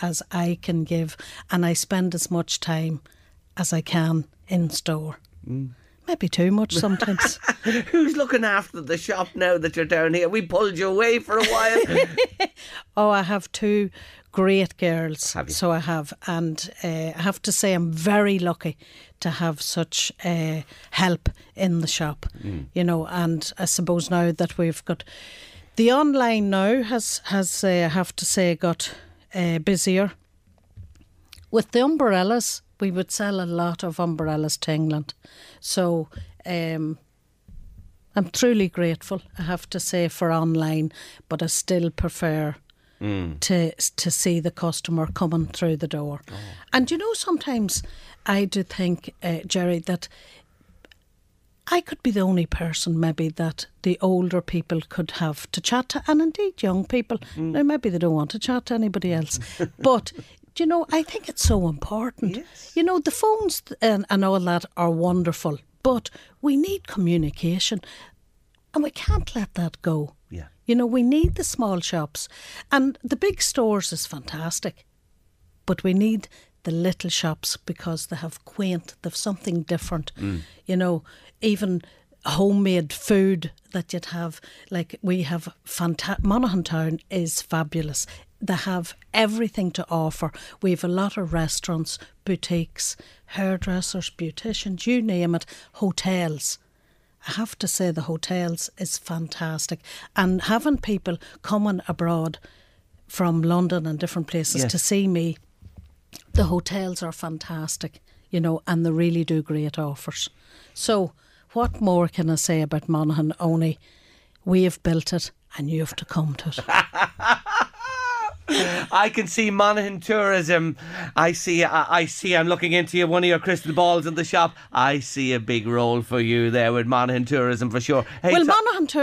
as I can give, and I spend as much time as I can in store. Mm. Maybe too much sometimes. Who's looking after the shop now that you're down here? We pulled you away for a while. I have two great girls. Have you? So I have. And I have to say I'm very lucky to have such help in the shop. Mm. You know, and I suppose now that we've got... The online now has I have to say, got... busier. With the umbrellas, we would sell a lot of umbrellas to England. So I'm truly grateful, I have to say, for online, but I still prefer to see the customer coming through the door. Oh. And you know, sometimes I do think, Jerry, that I could be the only person maybe that the older people could have to chat to, and indeed young people. Mm. Now, maybe they don't want to chat to anybody else. But, you know, I think it's so important. Yes. You know, the phones and all that are wonderful, but we need communication and we can't let that go. Yeah. You know, we need the small shops, and the big stores is fantastic, but we need the little shops because they have they've something different. Mm. You know, even homemade food that you'd have, like we have Monaghan Town is fabulous. They have everything to offer. We have a lot of restaurants, boutiques, hairdressers, beauticians, you name it, hotels. I have to say the hotels is fantastic. And having people coming abroad from London and different places to see me, the hotels are fantastic, you know, and they really do great offers. So what more can I say about Monaghan? Only we have built it and you have to come to it. I can see Monaghan Tourism. I see. I'm looking into one of your crystal balls in the shop. I see a big role for you there with Monaghan Tourism for sure. Hey, well,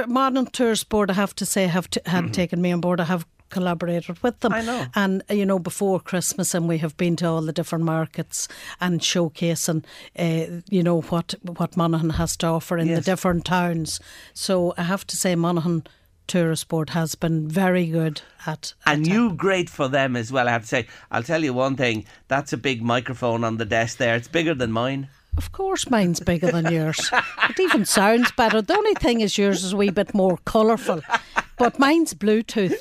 Monaghan Tourist Board, I have to say, have mm-hmm. taken me on board. I have collaborated with them. I know. And, you know, before Christmas, and we have been to all the different markets and showcasing, you know, what Monaghan has to offer in yes. the different towns. So I have to say Monaghan Tourist Board has been very good at and you great for them as well, I have to say. I'll tell you one thing, that's a big microphone on the desk there. It's bigger than mine. Of course mine's bigger than yours. It even sounds better. The only thing is yours is a wee bit more colourful. But mine's Bluetooth,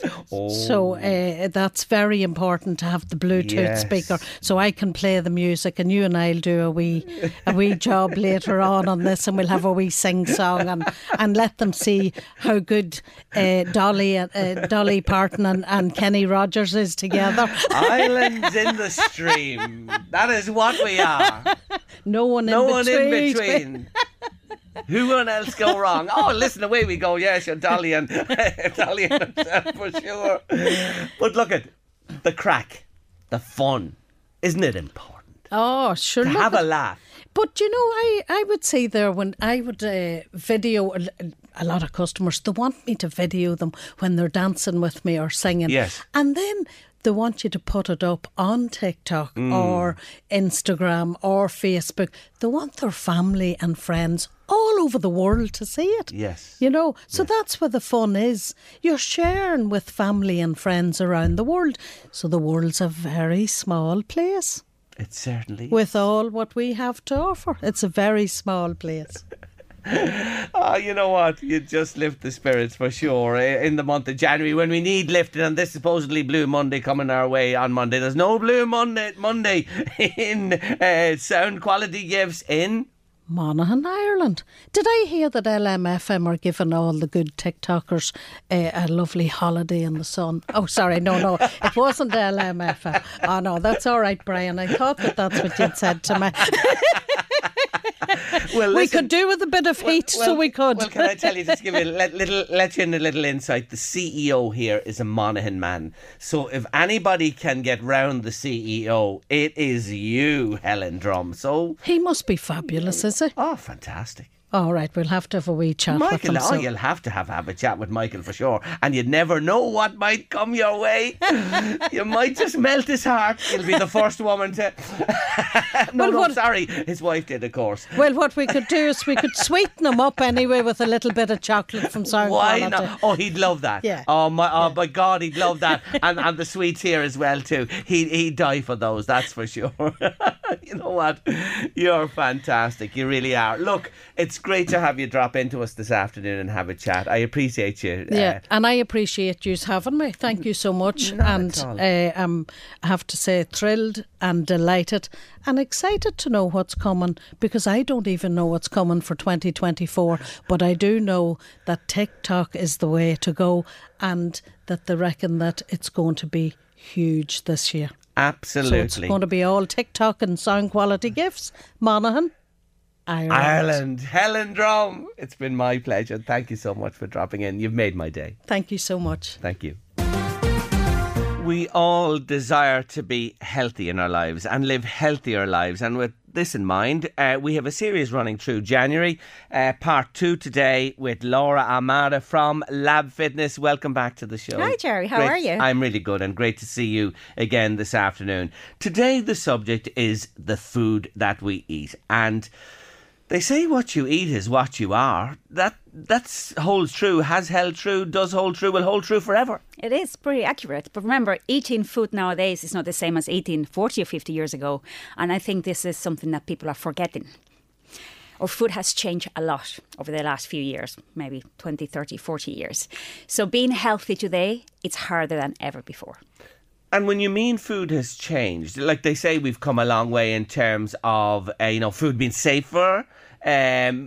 so that's very important to have the Bluetooth yes. speaker, so I can play the music, and you and I'll do a wee job later on this, and we'll have a wee sing song and let them see how good Dolly Parton and Kenny Rogers is together. Islands in the stream, that is what we are. No one in between. Who won't else go wrong? Oh, listen, away we go. Yes, you're Dolly and himself for sure. But look at the crack, the fun. Isn't it important? Oh, sure. To have a laugh. But, you know, I would say there when I would video a lot of customers, they want me to video them when they're dancing with me or singing. Yes. And then they want you to put it up on TikTok or Instagram or Facebook. They want their family and friends all over the world to see it. Yes. You know, so yes. that's where the fun is. You're sharing with family and friends around the world. So the world's a very small place. It certainly is. With all what we have to offer. It's a very small place. Oh, you know what? You just lift the spirits for sure in the month of January when we need lifting, and this supposedly Blue Monday coming our way on Monday. There's no Blue Monday in Sound Quality Gifts in Monaghan, Ireland. Did I hear that LMFM are giving all the good TikTokers a lovely holiday in the sun? Oh, sorry, no, it wasn't LMFM. Oh, no, that's all right, Brian. I thought that's what you'd said to me. Well, listen, we could do with a bit of heat, so we could. Well, can I tell you, just give you a little insight. The CEO here is a Monaghan man. So if anybody can get round the CEO, it is you, Helen Drumm. So he must be fabulous, is he? Oh, fantastic. All right, we'll have to have a wee chat with him. Michael, you'll have to have a chat with Michael for sure. And you never know what might come your way. You might just melt his heart. He'll be the first woman to... sorry. His wife did, of course. Well, what we could do is we could sweeten him up anyway with a little bit of chocolate from Sound Quality. Why not? Oh, he'd love that. Yeah. Oh, my God, he'd love that. And the sweets here as well, too. He'd die for those, that's for sure. You know what? You're fantastic. You really are. Look, it's great to have you drop into us this afternoon and have a chat. I appreciate you. Yeah, and I appreciate you having me. Thank you so much. And I have to say, thrilled and delighted and excited to know what's coming, because I don't even know what's coming for 2024. But I do know that TikTok is the way to go, and that they reckon that it's going to be huge this year. Absolutely. So it's going to be all TikTok and Sound Quality Gifts, Monaghan, Ireland. Helen Drumm, it's been my pleasure. Thank you so much for dropping in. You've made my day. Thank you so much. Thank you. We all desire to be healthy in our lives and live healthier lives. And with this in mind, we have a series running through January. Part 2 today with Laura Amara from Lab Fitness. Welcome back to the show. Hi, Jerry. How are you? I'm really good, and great to see you again this afternoon. Today, the subject is the food that we eat. And they say what you eat is what you are. That holds true, has held true, does hold true, will hold true forever. It is pretty accurate. But remember, eating food nowadays is not the same as eating 40 or 50 years ago. And I think this is something that people are forgetting. Our food has changed a lot over the last few years, maybe 20, 30, 40 years. So being healthy today, it's harder than ever before. And when you mean food has changed, like they say, we've come a long way in terms of, food being safer,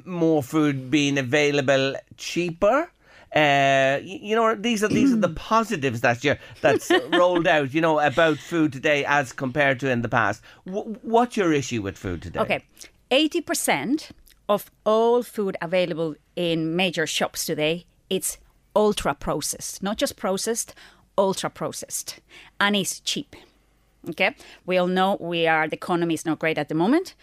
more food being available cheaper. These are the positives that's rolled out, about food today as compared to in the past. What's your issue with food today? Okay, 80% of all food available in major shops today, it's ultra processed, not just processed, ultra processed and it's cheap. Okay, we all know the economy is not great at the moment.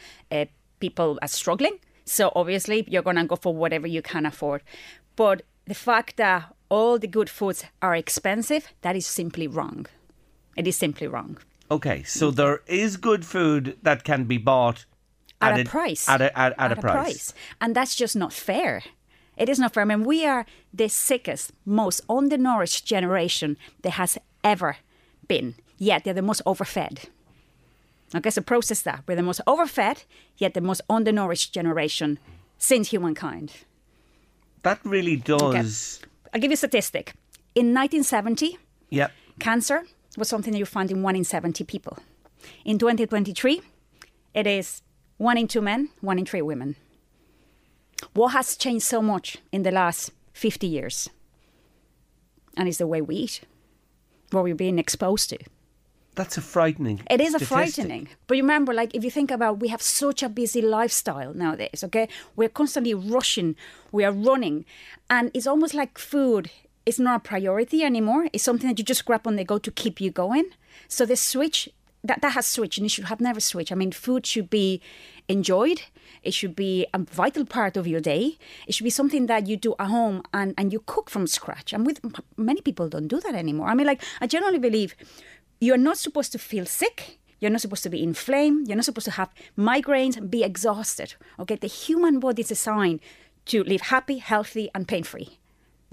People are struggling. So obviously you're going to go for whatever you can afford. But the fact that all the good foods are expensive, that is simply wrong. It is simply wrong. Okay, so there is good food that can be bought at a price. At a price. And that's just not fair. It is not fair. I mean, we are the sickest, most undernourished generation that has ever been. Yet they're the most overfed. Okay, so process that. We're the most overfed, yet the most undernourished generation since humankind. That really does. Okay. I'll give you a statistic. In 1970, cancer was something that you found in 1 in 70 people. In 2023, it is 1 in 2 men, 1 in 3 women. What has changed so much in the last 50 years? And it's the way we eat, what we're being exposed to. That's a frightening statistic. It is a frightening. But remember, like, if you think about, we have such a busy lifestyle nowadays, okay? We're constantly rushing. We are running. And it's almost like food is not a priority anymore. It's something that you just grab on the go to keep you going. So the switch, that has switched, and it should have never switched. I mean, food should be enjoyed. It should be a vital part of your day. It should be something that you do at home and you cook from scratch. And many people don't do that anymore. I mean, like, I generally believe you're not supposed to feel sick. You're not supposed to be inflamed. You're not supposed to have migraines and be exhausted. Okay, the human body is designed to live happy, healthy, and pain-free.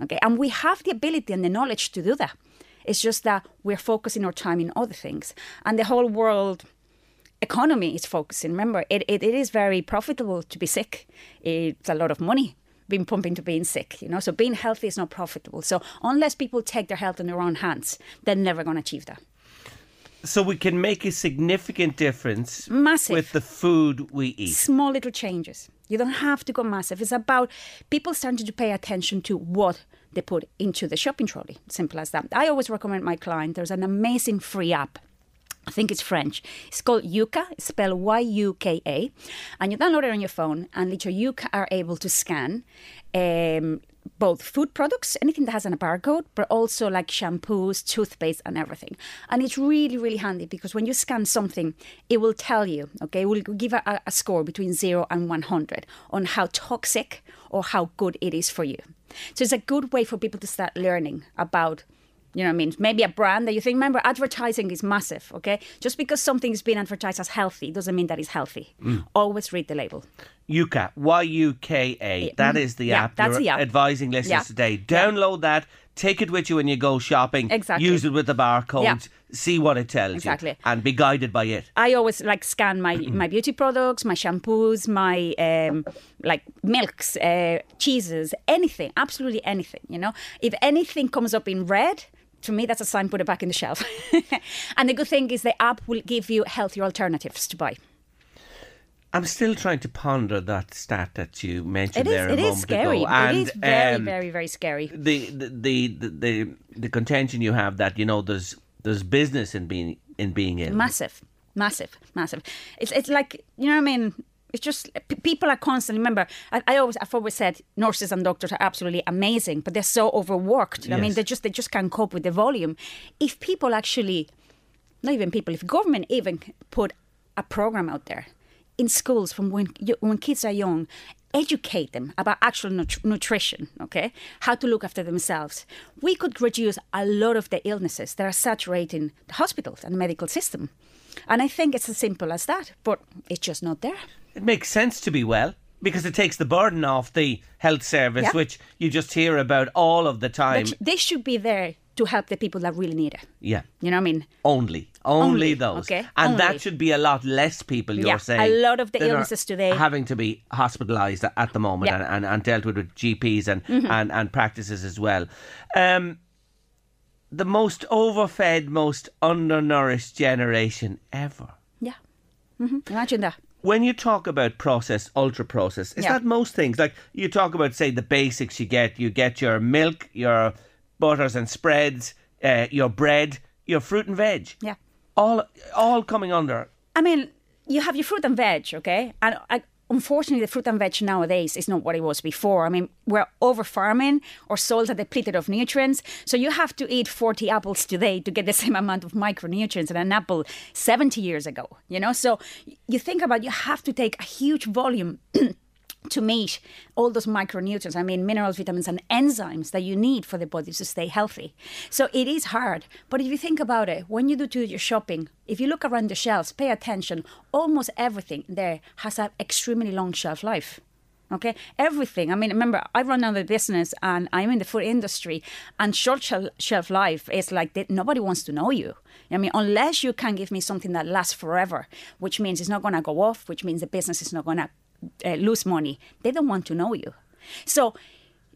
Okay, and we have the ability and the knowledge to do that. It's just that we're focusing our time in other things. And the whole world economy is focusing. Remember, it is very profitable to be sick. It's a lot of money being pumped into being sick, you know. So being healthy is not profitable. So unless people take their health in their own hands, they're never going to achieve that. So we can make a significant difference with the food we eat. Small little changes. You don't have to go massive. It's about people starting to pay attention to what they put into the shopping trolley. Simple as that. I always recommend my client, there's an amazing free app. I think it's French. It's called Yuka. It's spelled Y-U-K-A. And you download it on your phone and literally you are able to scan both food products, anything that has a barcode, but also like shampoos, toothpaste and everything. And it's really, really handy because when you scan something, it will tell you, okay, it will give a score between 0 and 100 on how toxic or how good it is for you. So it's a good way for people to start learning about, you know what I mean, maybe a brand that you think, remember, advertising is massive, okay? Just because something is being advertised as healthy doesn't mean that it's healthy. Mm. Always read the label. Yuka, Y-U-K-A. That is the app. That's the app. Advising listeners today. Download that. Take it with you when you go shopping. Exactly. Use it with the barcodes. Yeah. See what it tells you. And be guided by it. I always like scan my beauty products, my shampoos, my like milks, cheeses, anything, absolutely anything, you know. If anything comes up in red, to me, that's a sign, put it back in the shelf. And the good thing is the app will give you healthier alternatives to buy. I'm still trying to ponder that stat that you mentioned there a moment ago. And it is very, very, very scary. The contention you have that, you know, there's business in being ill. Massive, massive, massive. It's like, you know what I mean? It's just people are constantly, remember, I've always said nurses and doctors are absolutely amazing, but they're so overworked. Yes. I mean, they just can't cope with the volume. If people actually, not even people, if government even put a program out there, in schools from when kids are young, educate them about actual nutrition, okay? How to look after themselves. We could reduce a lot of the illnesses that are saturating the hospitals and the medical system. And I think it's as simple as that, but it's just not there. It makes sense to be well, because it takes the burden off the health service, which you just hear about all of the time. But they should be there to help the people that really need it. Yeah. You know what I mean? Only those. Okay. And that should be a lot less people, you're saying. A lot of the illnesses today having to be hospitalised at the moment and dealt with GPs and practices as well. The most overfed, most undernourished generation ever. Yeah. Mm-hmm. Imagine that. When you talk about processed, ultra-processed, is that most things? Like you talk about, say, the basics you get your milk, your butters and spreads, your bread, your fruit and veg. Yeah. All coming under. I mean, you have your fruit and veg, okay? And unfortunately, the fruit and veg nowadays is not what it was before. I mean, we're over-farming, our soils are depleted of nutrients. So you have to eat 40 apples today to get the same amount of micronutrients than an apple 70 years ago, you know? So you think about, you have to take a huge volume to meet all those micronutrients, I mean, minerals, vitamins, and enzymes that you need for the body to stay healthy. So it is hard. But if you think about it, when you do your shopping, if you look around the shelves, pay attention, almost everything there has an extremely long shelf life. Okay? Everything. I mean, remember, I run another business and I'm in the food industry, and short shelf life is like nobody wants to know you. I mean, unless you can give me something that lasts forever, which means it's not going to go off, which means the business is not going to lose money. They don't want to know you. So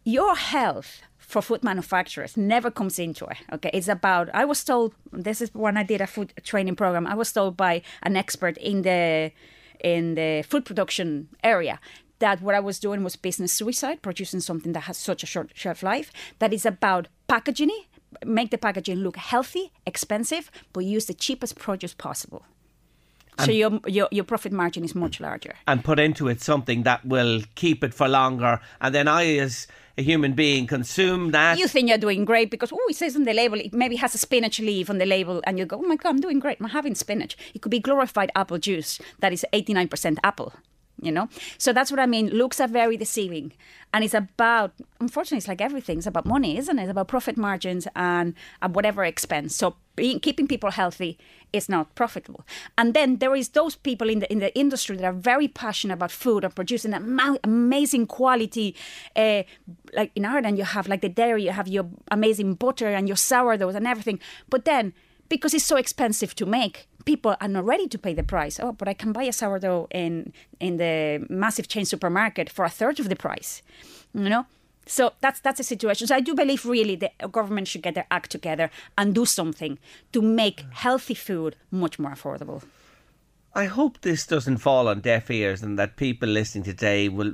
your health for food manufacturers never comes into it. Okay, it's about, I was told, this is when I did a food training program, I was told by an expert in the food production area that what I was doing was business suicide, producing something that has such a short shelf life, that is about packaging it, make the packaging look healthy, expensive, but use the cheapest produce possible. So your profit margin is much larger. And put into it something that will keep it for longer. And then I, as a human being, consume that. You think you're doing great because, oh, it says on the label, it maybe has a spinach leaf on the label. And you go, oh my God, I'm doing great. I'm having spinach. It could be glorified apple juice that is 89% apple, you know. So that's what I mean. Looks are very deceiving. And it's about, unfortunately, it's like everything. It's about money, isn't it? It's about profit margins and at whatever expense. So keeping people healthy is not profitable. And then there is those people in the industry that are very passionate about food and producing amazing quality. Like in Ireland, you have like the dairy, you have your amazing butter and your sourdoughs and everything. But then, because it's so expensive to make, people are not ready to pay the price. Oh, but I can buy a sourdough in the massive chain supermarket for a third of the price, you know? So that's the situation. So I do believe really the government should get their act together and do something to make healthy food much more affordable. I hope this doesn't fall on deaf ears and that people listening today will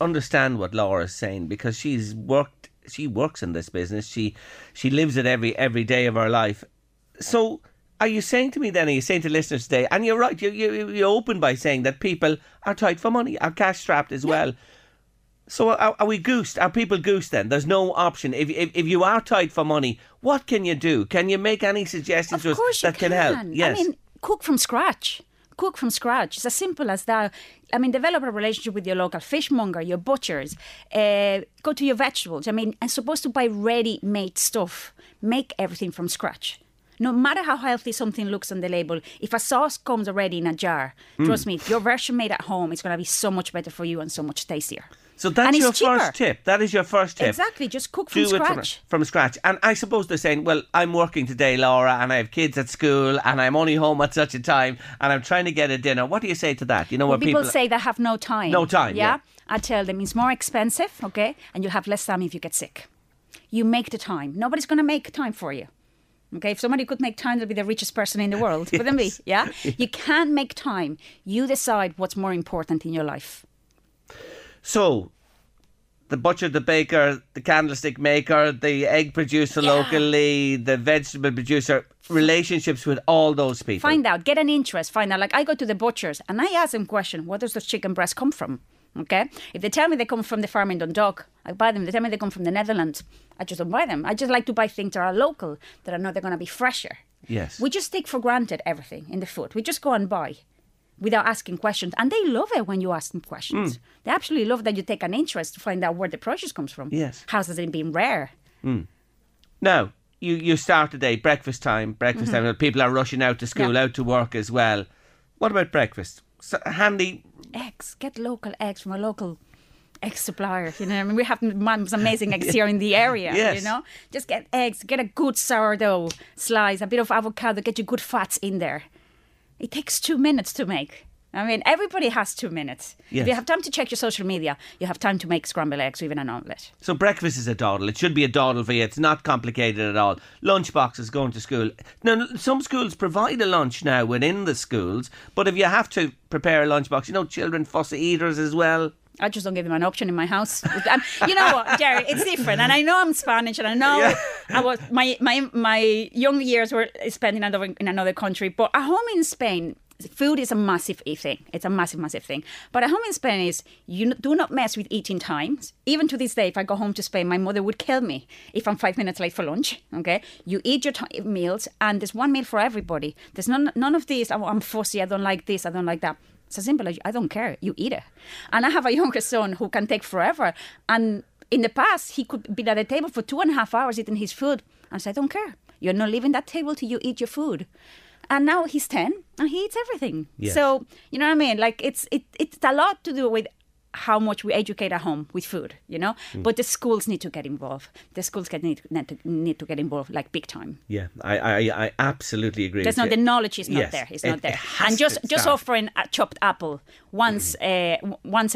understand what Laura is saying, because she works in this business. She lives it every day of her life. So are you saying to me then, are you saying to listeners today, and you're right, you open by saying that people are tight for money, are cash strapped as well. Yeah. So are we goosed? Are people goosed then? There's no option. If you are tight for money, what can you do? Can you make any suggestions to us that can help? Yes. I mean, cook from scratch. Cook from scratch. It's as simple as that. I mean, develop a relationship with your local fishmonger, your butchers. Go to your vegetables. I mean, I'm supposed to buy ready-made stuff. Make everything from scratch. No matter how healthy something looks on the label, if a sauce comes already in a jar, trust me, your version made at home is going to be so much better for you and so much tastier. So that's your first tip. That is your first tip. Exactly. Just cook from scratch. From scratch. And I suppose they're saying, well, I'm working today, Laura, and I have kids at school and I'm only home at such a time and I'm trying to get a dinner. What do you say to that? You know, well, what people say they have no time. No time. Yeah? I tell them it's more expensive, okay? And you'll have less time if you get sick. You make the time. Nobody's going to make time for you. Okay, if somebody could make time, they'd be the richest person in the world. Yes. Wouldn't be, yeah? You can't make time. You decide what's more important in your life. So, the butcher, the baker, the candlestick maker, the egg producer locally, the vegetable producer, relationships with all those people. Find out, get an interest, find out. Like I go to the butchers and I ask them question, where does the chicken breast come from? Okay, if they tell me they come from the farm in Dundalk, I buy them. If they tell me they come from the Netherlands, I just don't buy them. I just like to buy things that are local, that I know they're going to be fresher. Yes. We just take for granted everything in the food. We just go and buy without asking questions. And they love it when you ask them questions. Mm. They absolutely love that you take an interest to find out where the produce comes from. Yes. How's it been rare? Mm. Now, you start today, breakfast time. Mm-hmm. People are rushing out to school, out to work as well. What about breakfast? So, handy eggs. Get local eggs from a local egg supplier. You know, I mean, we have amazing eggs here in the area. Yes. You know, just get eggs. Get a good sourdough slice, a bit of avocado. Get your good fats in there. It takes 2 minutes to make. I mean, everybody has 2 minutes. Yes. If you have time to check your social media, you have time to make scrambled eggs or even an omelette. So breakfast is a dawdle. It should be a dawdle for you. It's not complicated at all. Lunchbox is going to school. Now, some schools provide a lunch now within the schools, but if you have to prepare a lunchbox, you know, children, fussy eaters as well. I just don't give them an option in my house. And you know what, Jerry, it's different. And I know I'm Spanish, and I know I was my young years were spent in another country. But at home in Spain, food is a massive thing. It's a massive thing. But at home in Spain is you do not mess with eating times. Even to this day, if I go home to Spain, my mother would kill me if I'm 5 minutes late for lunch. Okay, you eat your meals, and there's one meal for everybody. There's none of this. I'm fussy. I don't like this. I don't like that. It's as simple as I don't care. You eat it. And I have a younger son who can take forever. And in the past, he could be at a table for 2.5 hours eating his food. And I said, I don't care. You're not leaving that table till you eat your food. And now he's 10 and he eats everything. Yes. So, you know what I mean? Like, it's a lot to do with how much we educate at home with food, you know? Mm. But the schools need to get involved. The schools need to get involved, like, big time. Yeah, I absolutely agree. There's the knowledge is not there. It's not there. And just offering a chopped apple once a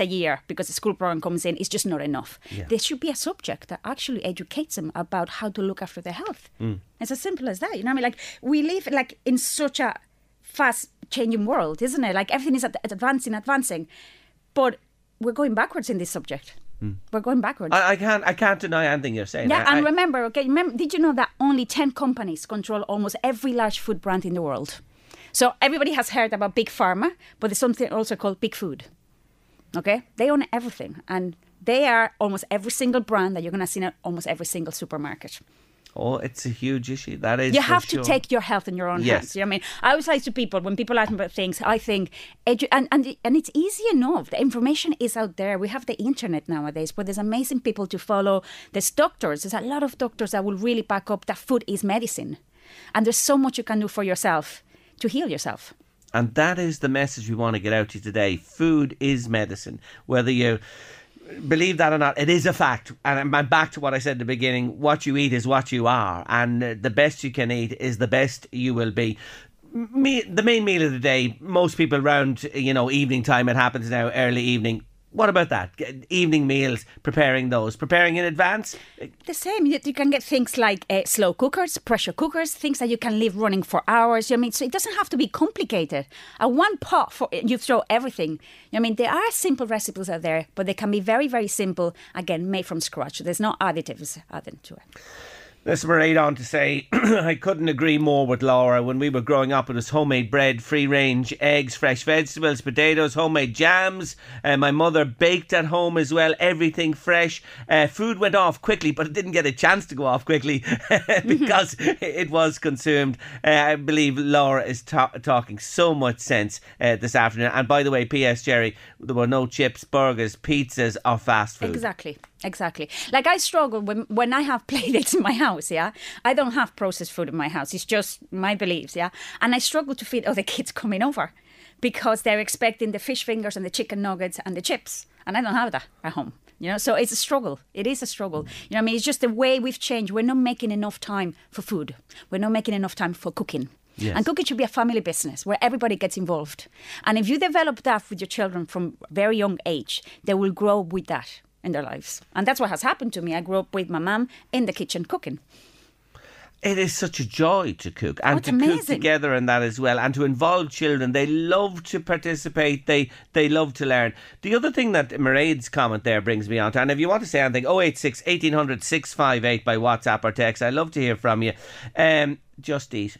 year, because the school program comes in, is just not enough. Yeah. There should be a subject that actually educates them about how to look after their health. Mm. It's as simple as that, you know what I mean? Like, we live, like, in such a fast-changing world, isn't it? Like, everything is advancing. But we're going backwards in this subject. Mm. We're going backwards. I can't deny anything you're saying. Yeah, and remember, did you know that only 10 companies control almost every large food brand in the world? So everybody has heard about Big Pharma, but there's something also called Big Food. Okay? They own everything. And they are almost every single brand that you're going to see in almost every single supermarket. Oh, it's a huge issue. That is, you have to take your health in your own hands. You know what I mean? I always say to people, when people ask me about things, I think, and it's easy enough. The information is out there. We have the internet nowadays, but there's amazing people to follow. There's doctors. There's a lot of doctors that will really back up that food is medicine. And there's so much you can do for yourself to heal yourself. And that is the message we want to get out to you today. Food is medicine. Whether you believe that or not, it is a fact. And I'm back to what I said at the beginning. What you eat is what you are. And the best you can eat is the best you will be. The main meal of the day, most people around, evening time, it happens now, early evening. What about that? Evening meals, preparing in advance? The same. You can get things like slow cookers, pressure cookers, things that you can leave running for hours. You know what I mean? So it doesn't have to be complicated. At one pot, you throw everything. You know what I mean? There are simple recipes out there, but they can be very, very simple. Again, made from scratch. There's no additives added to it. This Mairead on to say, I couldn't agree more with Laura. When we were growing up, it was homemade bread, free-range eggs, fresh vegetables, potatoes, homemade jams. My mother baked at home as well, everything fresh. Food went off quickly, but it didn't get a chance to go off quickly because it was consumed. I believe Laura is talking so much sense this afternoon. And by the way, P.S. Jerry, there were no chips, burgers, pizzas or fast food. Exactly. Like, I struggle when I have playdates in my house, yeah? I don't have processed food in my house. It's just my beliefs, yeah? And I struggle to feed other kids coming over because they're expecting the fish fingers and the chicken nuggets and the chips. And I don't have that at home, you know? So it's a struggle. It is a struggle. You know what I mean? It's just the way we've changed. We're not making enough time for food. We're not making enough time for cooking. Yes. And cooking should be a family business where everybody gets involved. And if you develop that with your children from very young age, they will grow with that in their lives. And that's what has happened to me. I grew up with my mum in the kitchen cooking. It is such a joy to cook and to cook together and that as well, and to involve children. They love to participate. They love to learn. The other thing that Mairead's comment there brings me on to, and if you want to say anything, 086 1800 658 by WhatsApp or text. I love to hear from you. Just eat.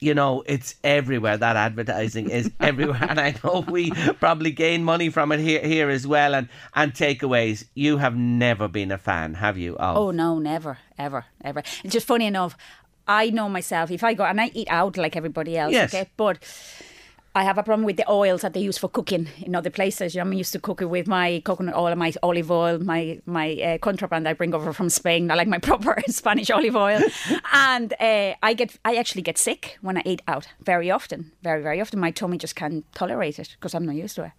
You know, it's everywhere. That advertising is everywhere. And I know we probably gain money from it here as well. And takeaways. You have never been a fan, have you? Oh, no, never, ever, ever. It's just funny enough, I know myself. If I go and I eat out like everybody else, yes. Okay? But I have a problem with the oils that they use for cooking in other places. You know, I'm used to cooking with my coconut oil, my olive oil, my contraband I bring over from Spain. I like my proper Spanish olive oil. And I actually get sick when I eat out very often, very, very often. My tummy just can't tolerate it because I'm not used to it.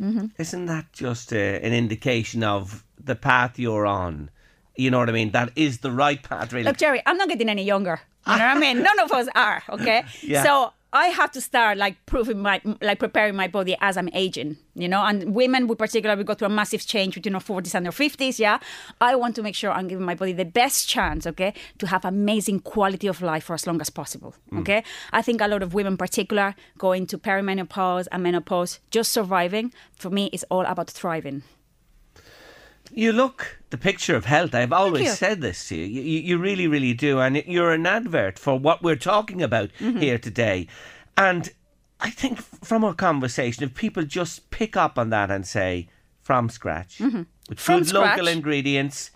Mm-hmm. Isn't that just an indication of the path you're on? You know what I mean? That is the right path, really. Look, Jerry, I'm not getting any younger. You know what I mean? None of us are, okay? Yeah. So I have to start preparing my body as I'm aging, you know, and women, we particularly go through a massive change between our 40s and our 50s, yeah. I want to make sure I'm giving my body the best chance, okay, to have amazing quality of life for as long as possible, okay. I think a lot of women in particular go into perimenopause and menopause, just surviving. For me, it's all about thriving. You look the picture of health. I've always said this to you. You really, really do. And you're an advert for what we're talking about here today. And I think from our conversation, if people just pick up on that and say, from scratch, mm-hmm. with from food, scratch, local ingredients.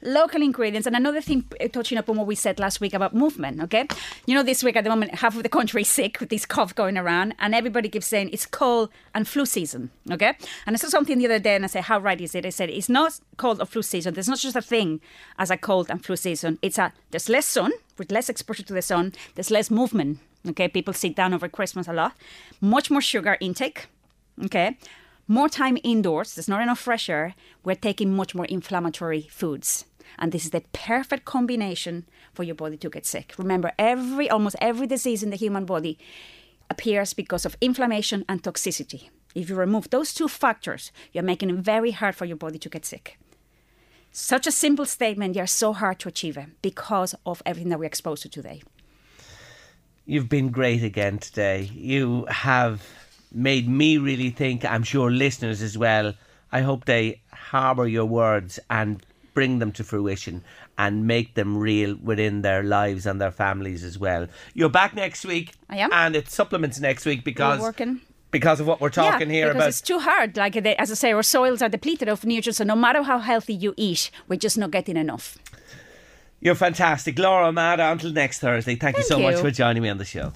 And another thing, touching upon what we said last week about movement, okay? You know, this week at the moment, half of the country is sick with this cough going around, and everybody keeps saying it's cold and flu season, okay? And I saw something the other day, and I said, how right is it? I said, it's not cold or flu season. There's not just a thing as a cold and flu season. There's less sun, with less exposure to the sun, there's less movement, okay? People sit down over Christmas a lot. Much more sugar intake, okay? More time indoors, there's not enough fresh air, we're taking much more inflammatory foods. And this is the perfect combination for your body to get sick. Remember, almost every disease in the human body appears because of inflammation and toxicity. If you remove those two factors, you're making it very hard for your body to get sick. Such a simple statement, you're so hard to achieve it because of everything that we're exposed to today. You've been great again today. You have made me really think, I'm sure listeners as well. I hope they harbour your words and bring them to fruition and make them real within their lives and their families as well. You're back next week. I am. And it's supplements next week because of what we're talking here about. Because it's too hard. Like, as I say, our soils are depleted of nutrients. So no matter how healthy you eat, we're just not getting enough. You're fantastic. Laura O'Mara, until next Thursday. Thank you so much for joining me on the show.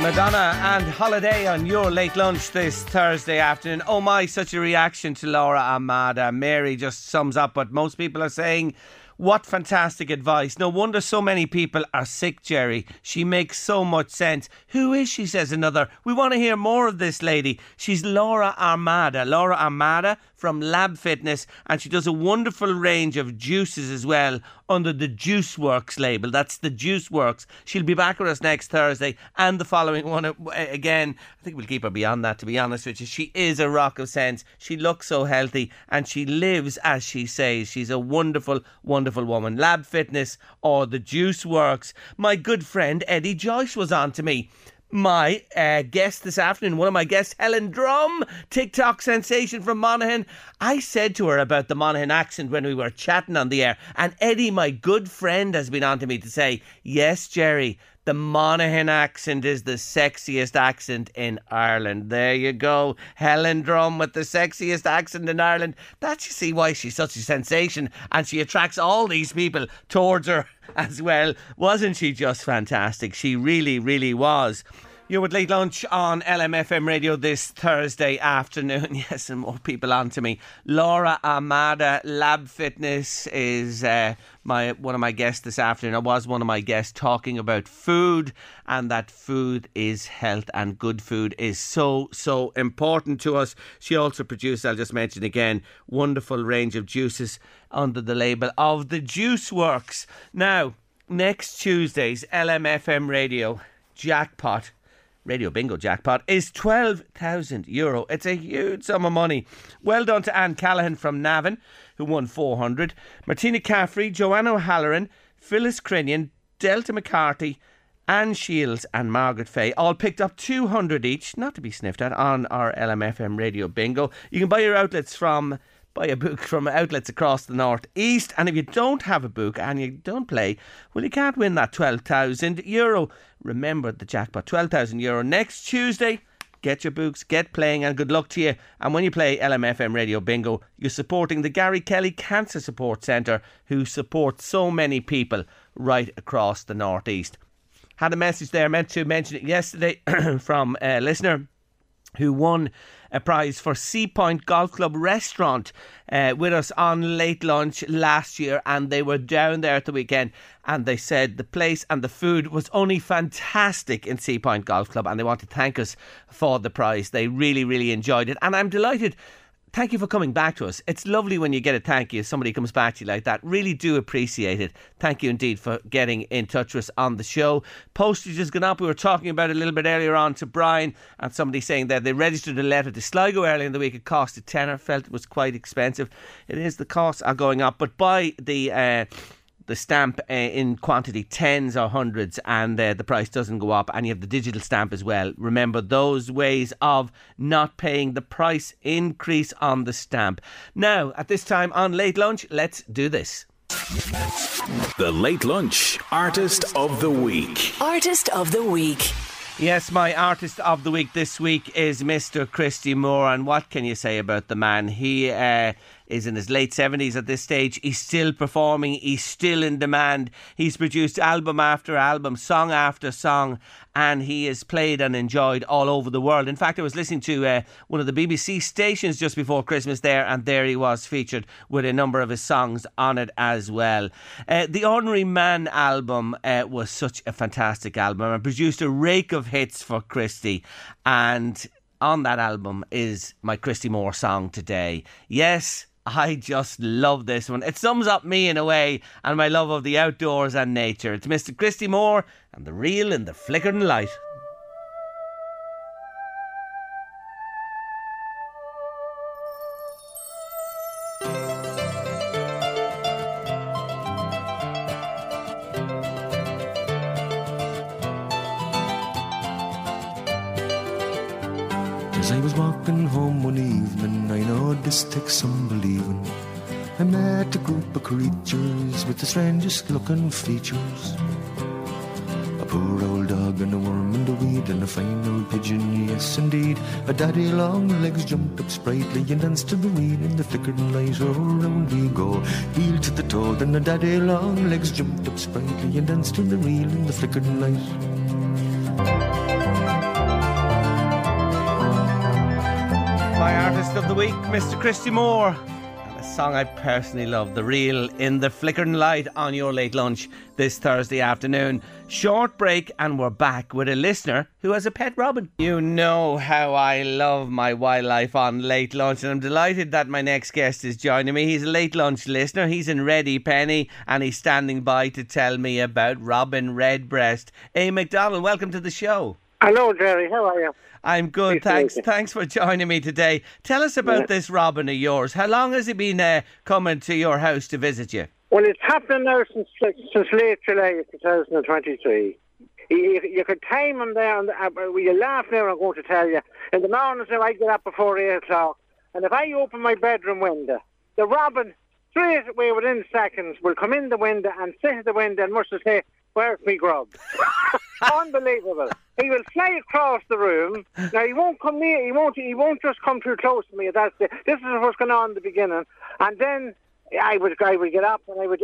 Madonna and Holiday on Your Late Lunch this Thursday afternoon. Oh my, such a reaction to Laura Amada. Mary just sums up what most people are saying. What fantastic advice. No wonder so many people are sick, Jerry. She makes so much sense. Who is she, says another. We want to hear more of this lady. She's Laura Armada. Laura Armada from Lab Fitness, and she does a wonderful range of juices as well under the Juice Works label. That's the Juice Works. She'll be back with us next Thursday and the following one again. I think we'll keep her beyond that, to be honest with you. She is a rock of sense. She looks so healthy and she lives as she says. She's a wonderful, wonderful woman. Lab Fitness or the Juice Works. My good friend Eddie Joyce was on to me. My guest this afternoon, one of my guests, Helen Drumm, TikTok sensation from Monaghan. I said to her about the Monaghan accent when we were chatting on the air, and Eddie, my good friend, has been on to me to say, yes, Jerry, the Monaghan accent is the sexiest accent in Ireland. There you go. Helen Drumm with the sexiest accent in Ireland. That's, you see, why she's such a sensation. And she attracts all these people towards her as well. Wasn't she just fantastic? She really, really was. You're with Late Lunch on LMFM Radio this Thursday afternoon. Yes, and more people on to me. Laura Amada, Lab Fitness, is one of my guests this afternoon. I was one of my guests talking about food, and that food is health, and good food is so, so important to us. She also produced, I'll just mention again, wonderful range of juices under the label of the Juice Works. Now, next Tuesday's LMFM Radio jackpot, Radio Bingo jackpot, is €12,000. It's a huge sum of money. Well done to Anne Callahan from Navan, who won 400. Martina Caffrey, Joanna O'Halloran, Phyllis Crinion, Delta McCarthy, Anne Shields and Margaret Fay all picked up 200 each, not to be sniffed at, on our LMFM Radio Bingo. You can buy your outlets from... Buy a book from outlets across the North East. And if you don't have a book and you don't play, well, you can't win that €12,000. Remember the jackpot, €12,000 next Tuesday. Get your books, get playing, and good luck to you. And when you play LMFM Radio Bingo, you're supporting the Gary Kelly Cancer Support Centre, who support so many people right across the North East. Had a message there, meant to mention it yesterday, from a listener who won a prize for Sea Point Golf Club Restaurant with us on Late Lunch last year, and they were down there at the weekend, and they said the place and the food was only fantastic in Sea Point Golf Club, and they want to thank us for the prize. They really, really enjoyed it, and I'm delighted. Thank you for coming back to us. It's lovely when you get a thank you. Somebody comes back to you like that. Really do appreciate it. Thank you indeed for getting in touch with us on the show. Postage has gone up. We were talking about it a little bit earlier on to Brian, and somebody saying that they registered a letter to Sligo earlier in the week. It cost a tenner. Felt it was quite expensive. It is. The costs are going up. But buy the stamp in quantity, tens or hundreds, and the price doesn't go up. And you have the digital stamp as well. Remember those ways of not paying the price increase on the stamp. Now, at this time on Late Lunch, let's do this. The Late Lunch Artist of the Week. Artist of the Week. Yes, my artist of the week this week is Mr. Christy Moore. And what can you say about the man? He is in his late 70s at this stage. He's still performing. He's still in demand. He's produced album after album, song after song. And he is played and enjoyed all over the world. In fact, I was listening to one of the BBC stations just before Christmas there, and there he was featured with a number of his songs on it as well. The Ordinary Man album was such a fantastic album and produced a rake of hits for Christy. And on that album is my Christy Moore song today. Yes, I just love this one. It sums up me in a way and my love of the outdoors and nature. It's Mr. Christy Moore and The Reel in the Flickering Light. As I was walking home one evening, I know this takes some believing, I met a group of creatures with the strangest looking features. A poor old dog and a worm and a weed and a fine old pigeon, yes indeed. A daddy long legs jumped up sprightly and danced to the reel in the flickering light. Oh, round we go, heel to the toe. Then a daddy long legs jumped up sprightly and danced to the reel in the flickering light. My artist of the week, Mr. Christy Moore, and a song I personally love, The Reel in the Flickering Light, on your Late Lunch this Thursday afternoon. Short break and we're back with a listener who has a pet robin. You know how I love my wildlife on Late Lunch, and I'm delighted that my next guest is joining me. He's a Late Lunch listener. He's in Reddy Penny and he's standing by to tell me about Robin Redbreast. A McDonald, welcome to the show. Hello, Jerry. How are you? I'm good, thanks for joining me today. Tell us about this robin of yours. How long has he been coming to your house to visit you? Well, it's happening now since late July of 2023. You could time him there, and you laugh now, I'm going to tell you. In the mornings now, I get up before 8 o'clock, and if I open my bedroom window, the robin, straight away within seconds, will come in the window and sit at the window and must say, "Where's me grub?" Unbelievable. He will fly across the room. Now, he won't come near, he won't just come too close to me. That's this is what's going on in the beginning. And then I would get up and I would,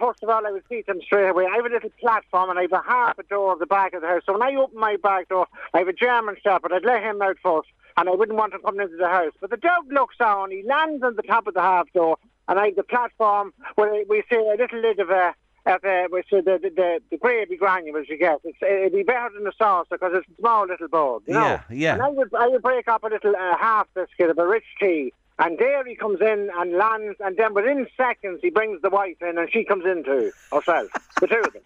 first of all, I would feed him straight away. I have a little platform and I have a half a door at the back of the house. So when I open my back door, I have a German Shepherd. I'd let him out first and I wouldn't want him coming into the house. But the dog looks on, he lands on the top of the half door and I have the platform where we see a little bit of a, which is the gravy granules you get. It'd be better than the sauce because it's a small little bowl, you know? Yeah. And I would break up a little half biscuit of a rich tea, and there he comes in and lands, and then within seconds he brings the wife in, and she comes in too, herself. The two of them.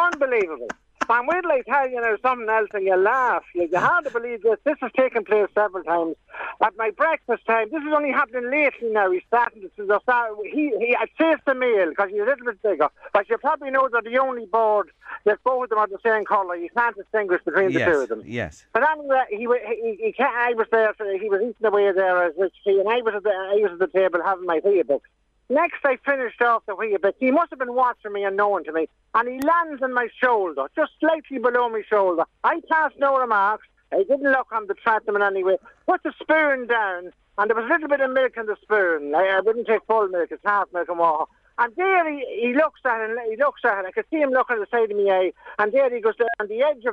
Unbelievable. And wait till I tell you now something else, and you laugh. You hardly believe this. This has taken place several times. At my breakfast time, this is only happening lately now. He's starting to I'd chase the male because he's a little bit bigger. But you probably know they're the only bird that both of them are the same colour. You can't distinguish between the two of them. Yes. But anyway, I was there. So he was eating away there as rich tea, and I was at the table having my tea a bit. Next, I finished off the wee a bit. He must have been watching me and knowing to me. And he lands on my shoulder, just slightly below my shoulder. I passed no remarks. I didn't look on the trap in any way. Put the spoon down, and there was a little bit of milk in the spoon. I wouldn't take full milk, it's half milk and water. And there he looks at it, I could see him looking at the side of my eye. And there he goes down on the edge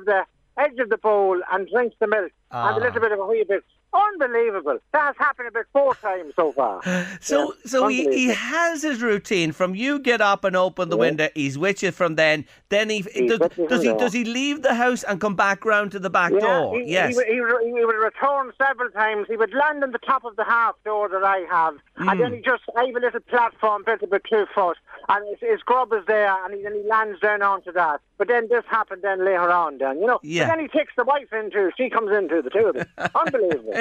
of the bowl and drinks the milk. And a little bit of a wee bit. Unbelievable. That has happened about 4 times so far. So he has his routine. From you get up and open the window, he's with you from then. Then does he leave the house and come back round to the back door? He would return several times. He would land on the top of the half door that I have, and then I have a little platform built about 2 foot, and his grub is there, and then he lands down onto that. But then this happened then later on, then, you know. Yeah. But then he takes the wife in too. She comes in too, the two of them. Unbelievable.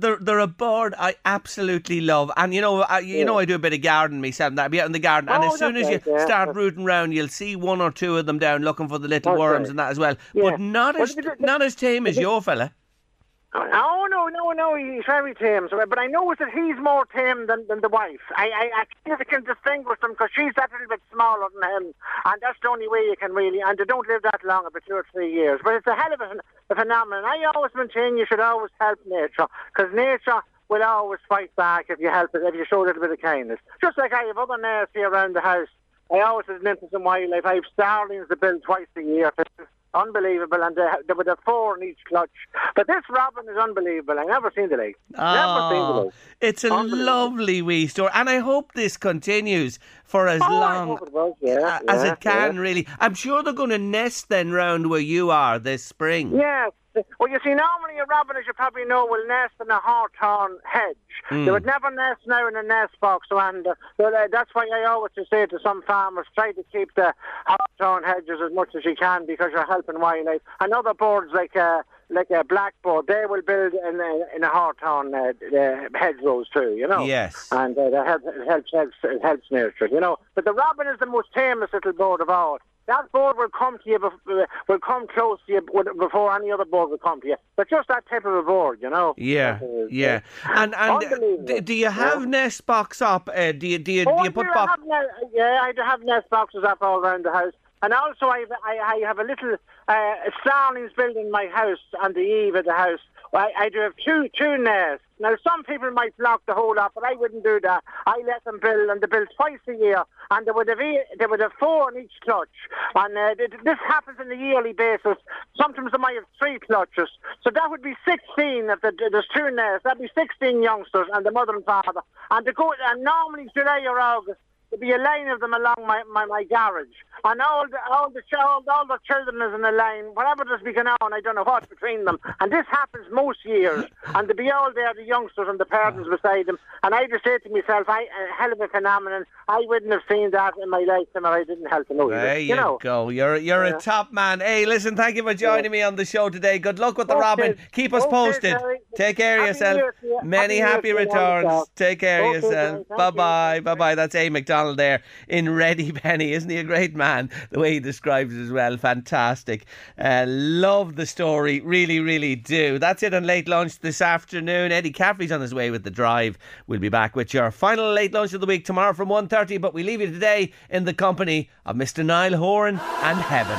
They're a bird I absolutely love, and I do a bit of gardening myself. And I'll be out in the garden, and as soon as you start rooting round, you'll see one or two of them down looking for the little worms and that as well. Yeah. But not as tame as your fella. No, he's very tame. So, but I notice that he's more tame than the wife. I can distinguish them because she's that little bit smaller than him, and that's the only way you can really. And they don't live that long, about 2 or 3 years. But it's a hell of a phenomenon. I always maintain you should always help nature, because nature will always fight back if you help it, if you show a little bit of kindness. Just like I have other nurses here around the house. I always have nymphs and wildlife. I have starlings that build twice a year. Unbelievable, and there were 4 in each clutch. But this robin is unbelievable. I've never seen the lake. It's a lovely wee story, and I hope this continues for as long as it can, really. I'm sure they're going to nest then round where you are this spring. Yes. Well, you see, normally a robin, as you probably know, will nest in a hawthorn hedge. They would never nest now in a nest box. And that's why I always say to some farmers, try to keep the hawthorn hedges as much as you can, because you're helping wildlife. And other birds like a blackbird, they will build in a hawthorn hedgerows too, you know. Yes. And it helps nature, you know. But the robin is the most tamest little bird of all. That bird will come to you, will come close to you before any other bird will come to you. But just that type of a bird, you know. Yeah. And do you have nest box up? Do you put boxes? Yeah, I do have nest boxes up all around the house. And also, I have a little starlings built in my house on the eve of the house. I do have two nests. Now, some people might block the whole lot, but I wouldn't do that. I let them build, and they build twice a year, and they would have 4 in each clutch. And this happens on a yearly basis. Sometimes they might have 3 clutches. So that would be 16 if there's 2 nests. That'd be 16 youngsters and the mother and father. And normally July or August, there'd be a line of them along my garage, and all the children is in a line, whatever there's going on, I don't know what's between them, and this happens most years, and they'd be all there, the youngsters and the parents beside them, and I just say to myself, a hell of a phenomenon. I wouldn't have seen that in my lifetime if I didn't help them. There you know? Go, you're a top man. Hey, listen, thank you for joining me on the show today. Good luck with the robin. Keep us posted. Sorry. Take care of yourself. Many happy returns. Take care of yourself. Bye bye. That's A. McDonald there in Ready Penny. Isn't he a great man? The way he describes it as well, fantastic. Love the story, really, really do. That's it on Late Lunch this afternoon. Eddie Caffrey's on his way with The Drive. We'll be back with your final Late Lunch of the week tomorrow from 1:30, but we leave you today in the company of Mr. Niall Horan and Heaven.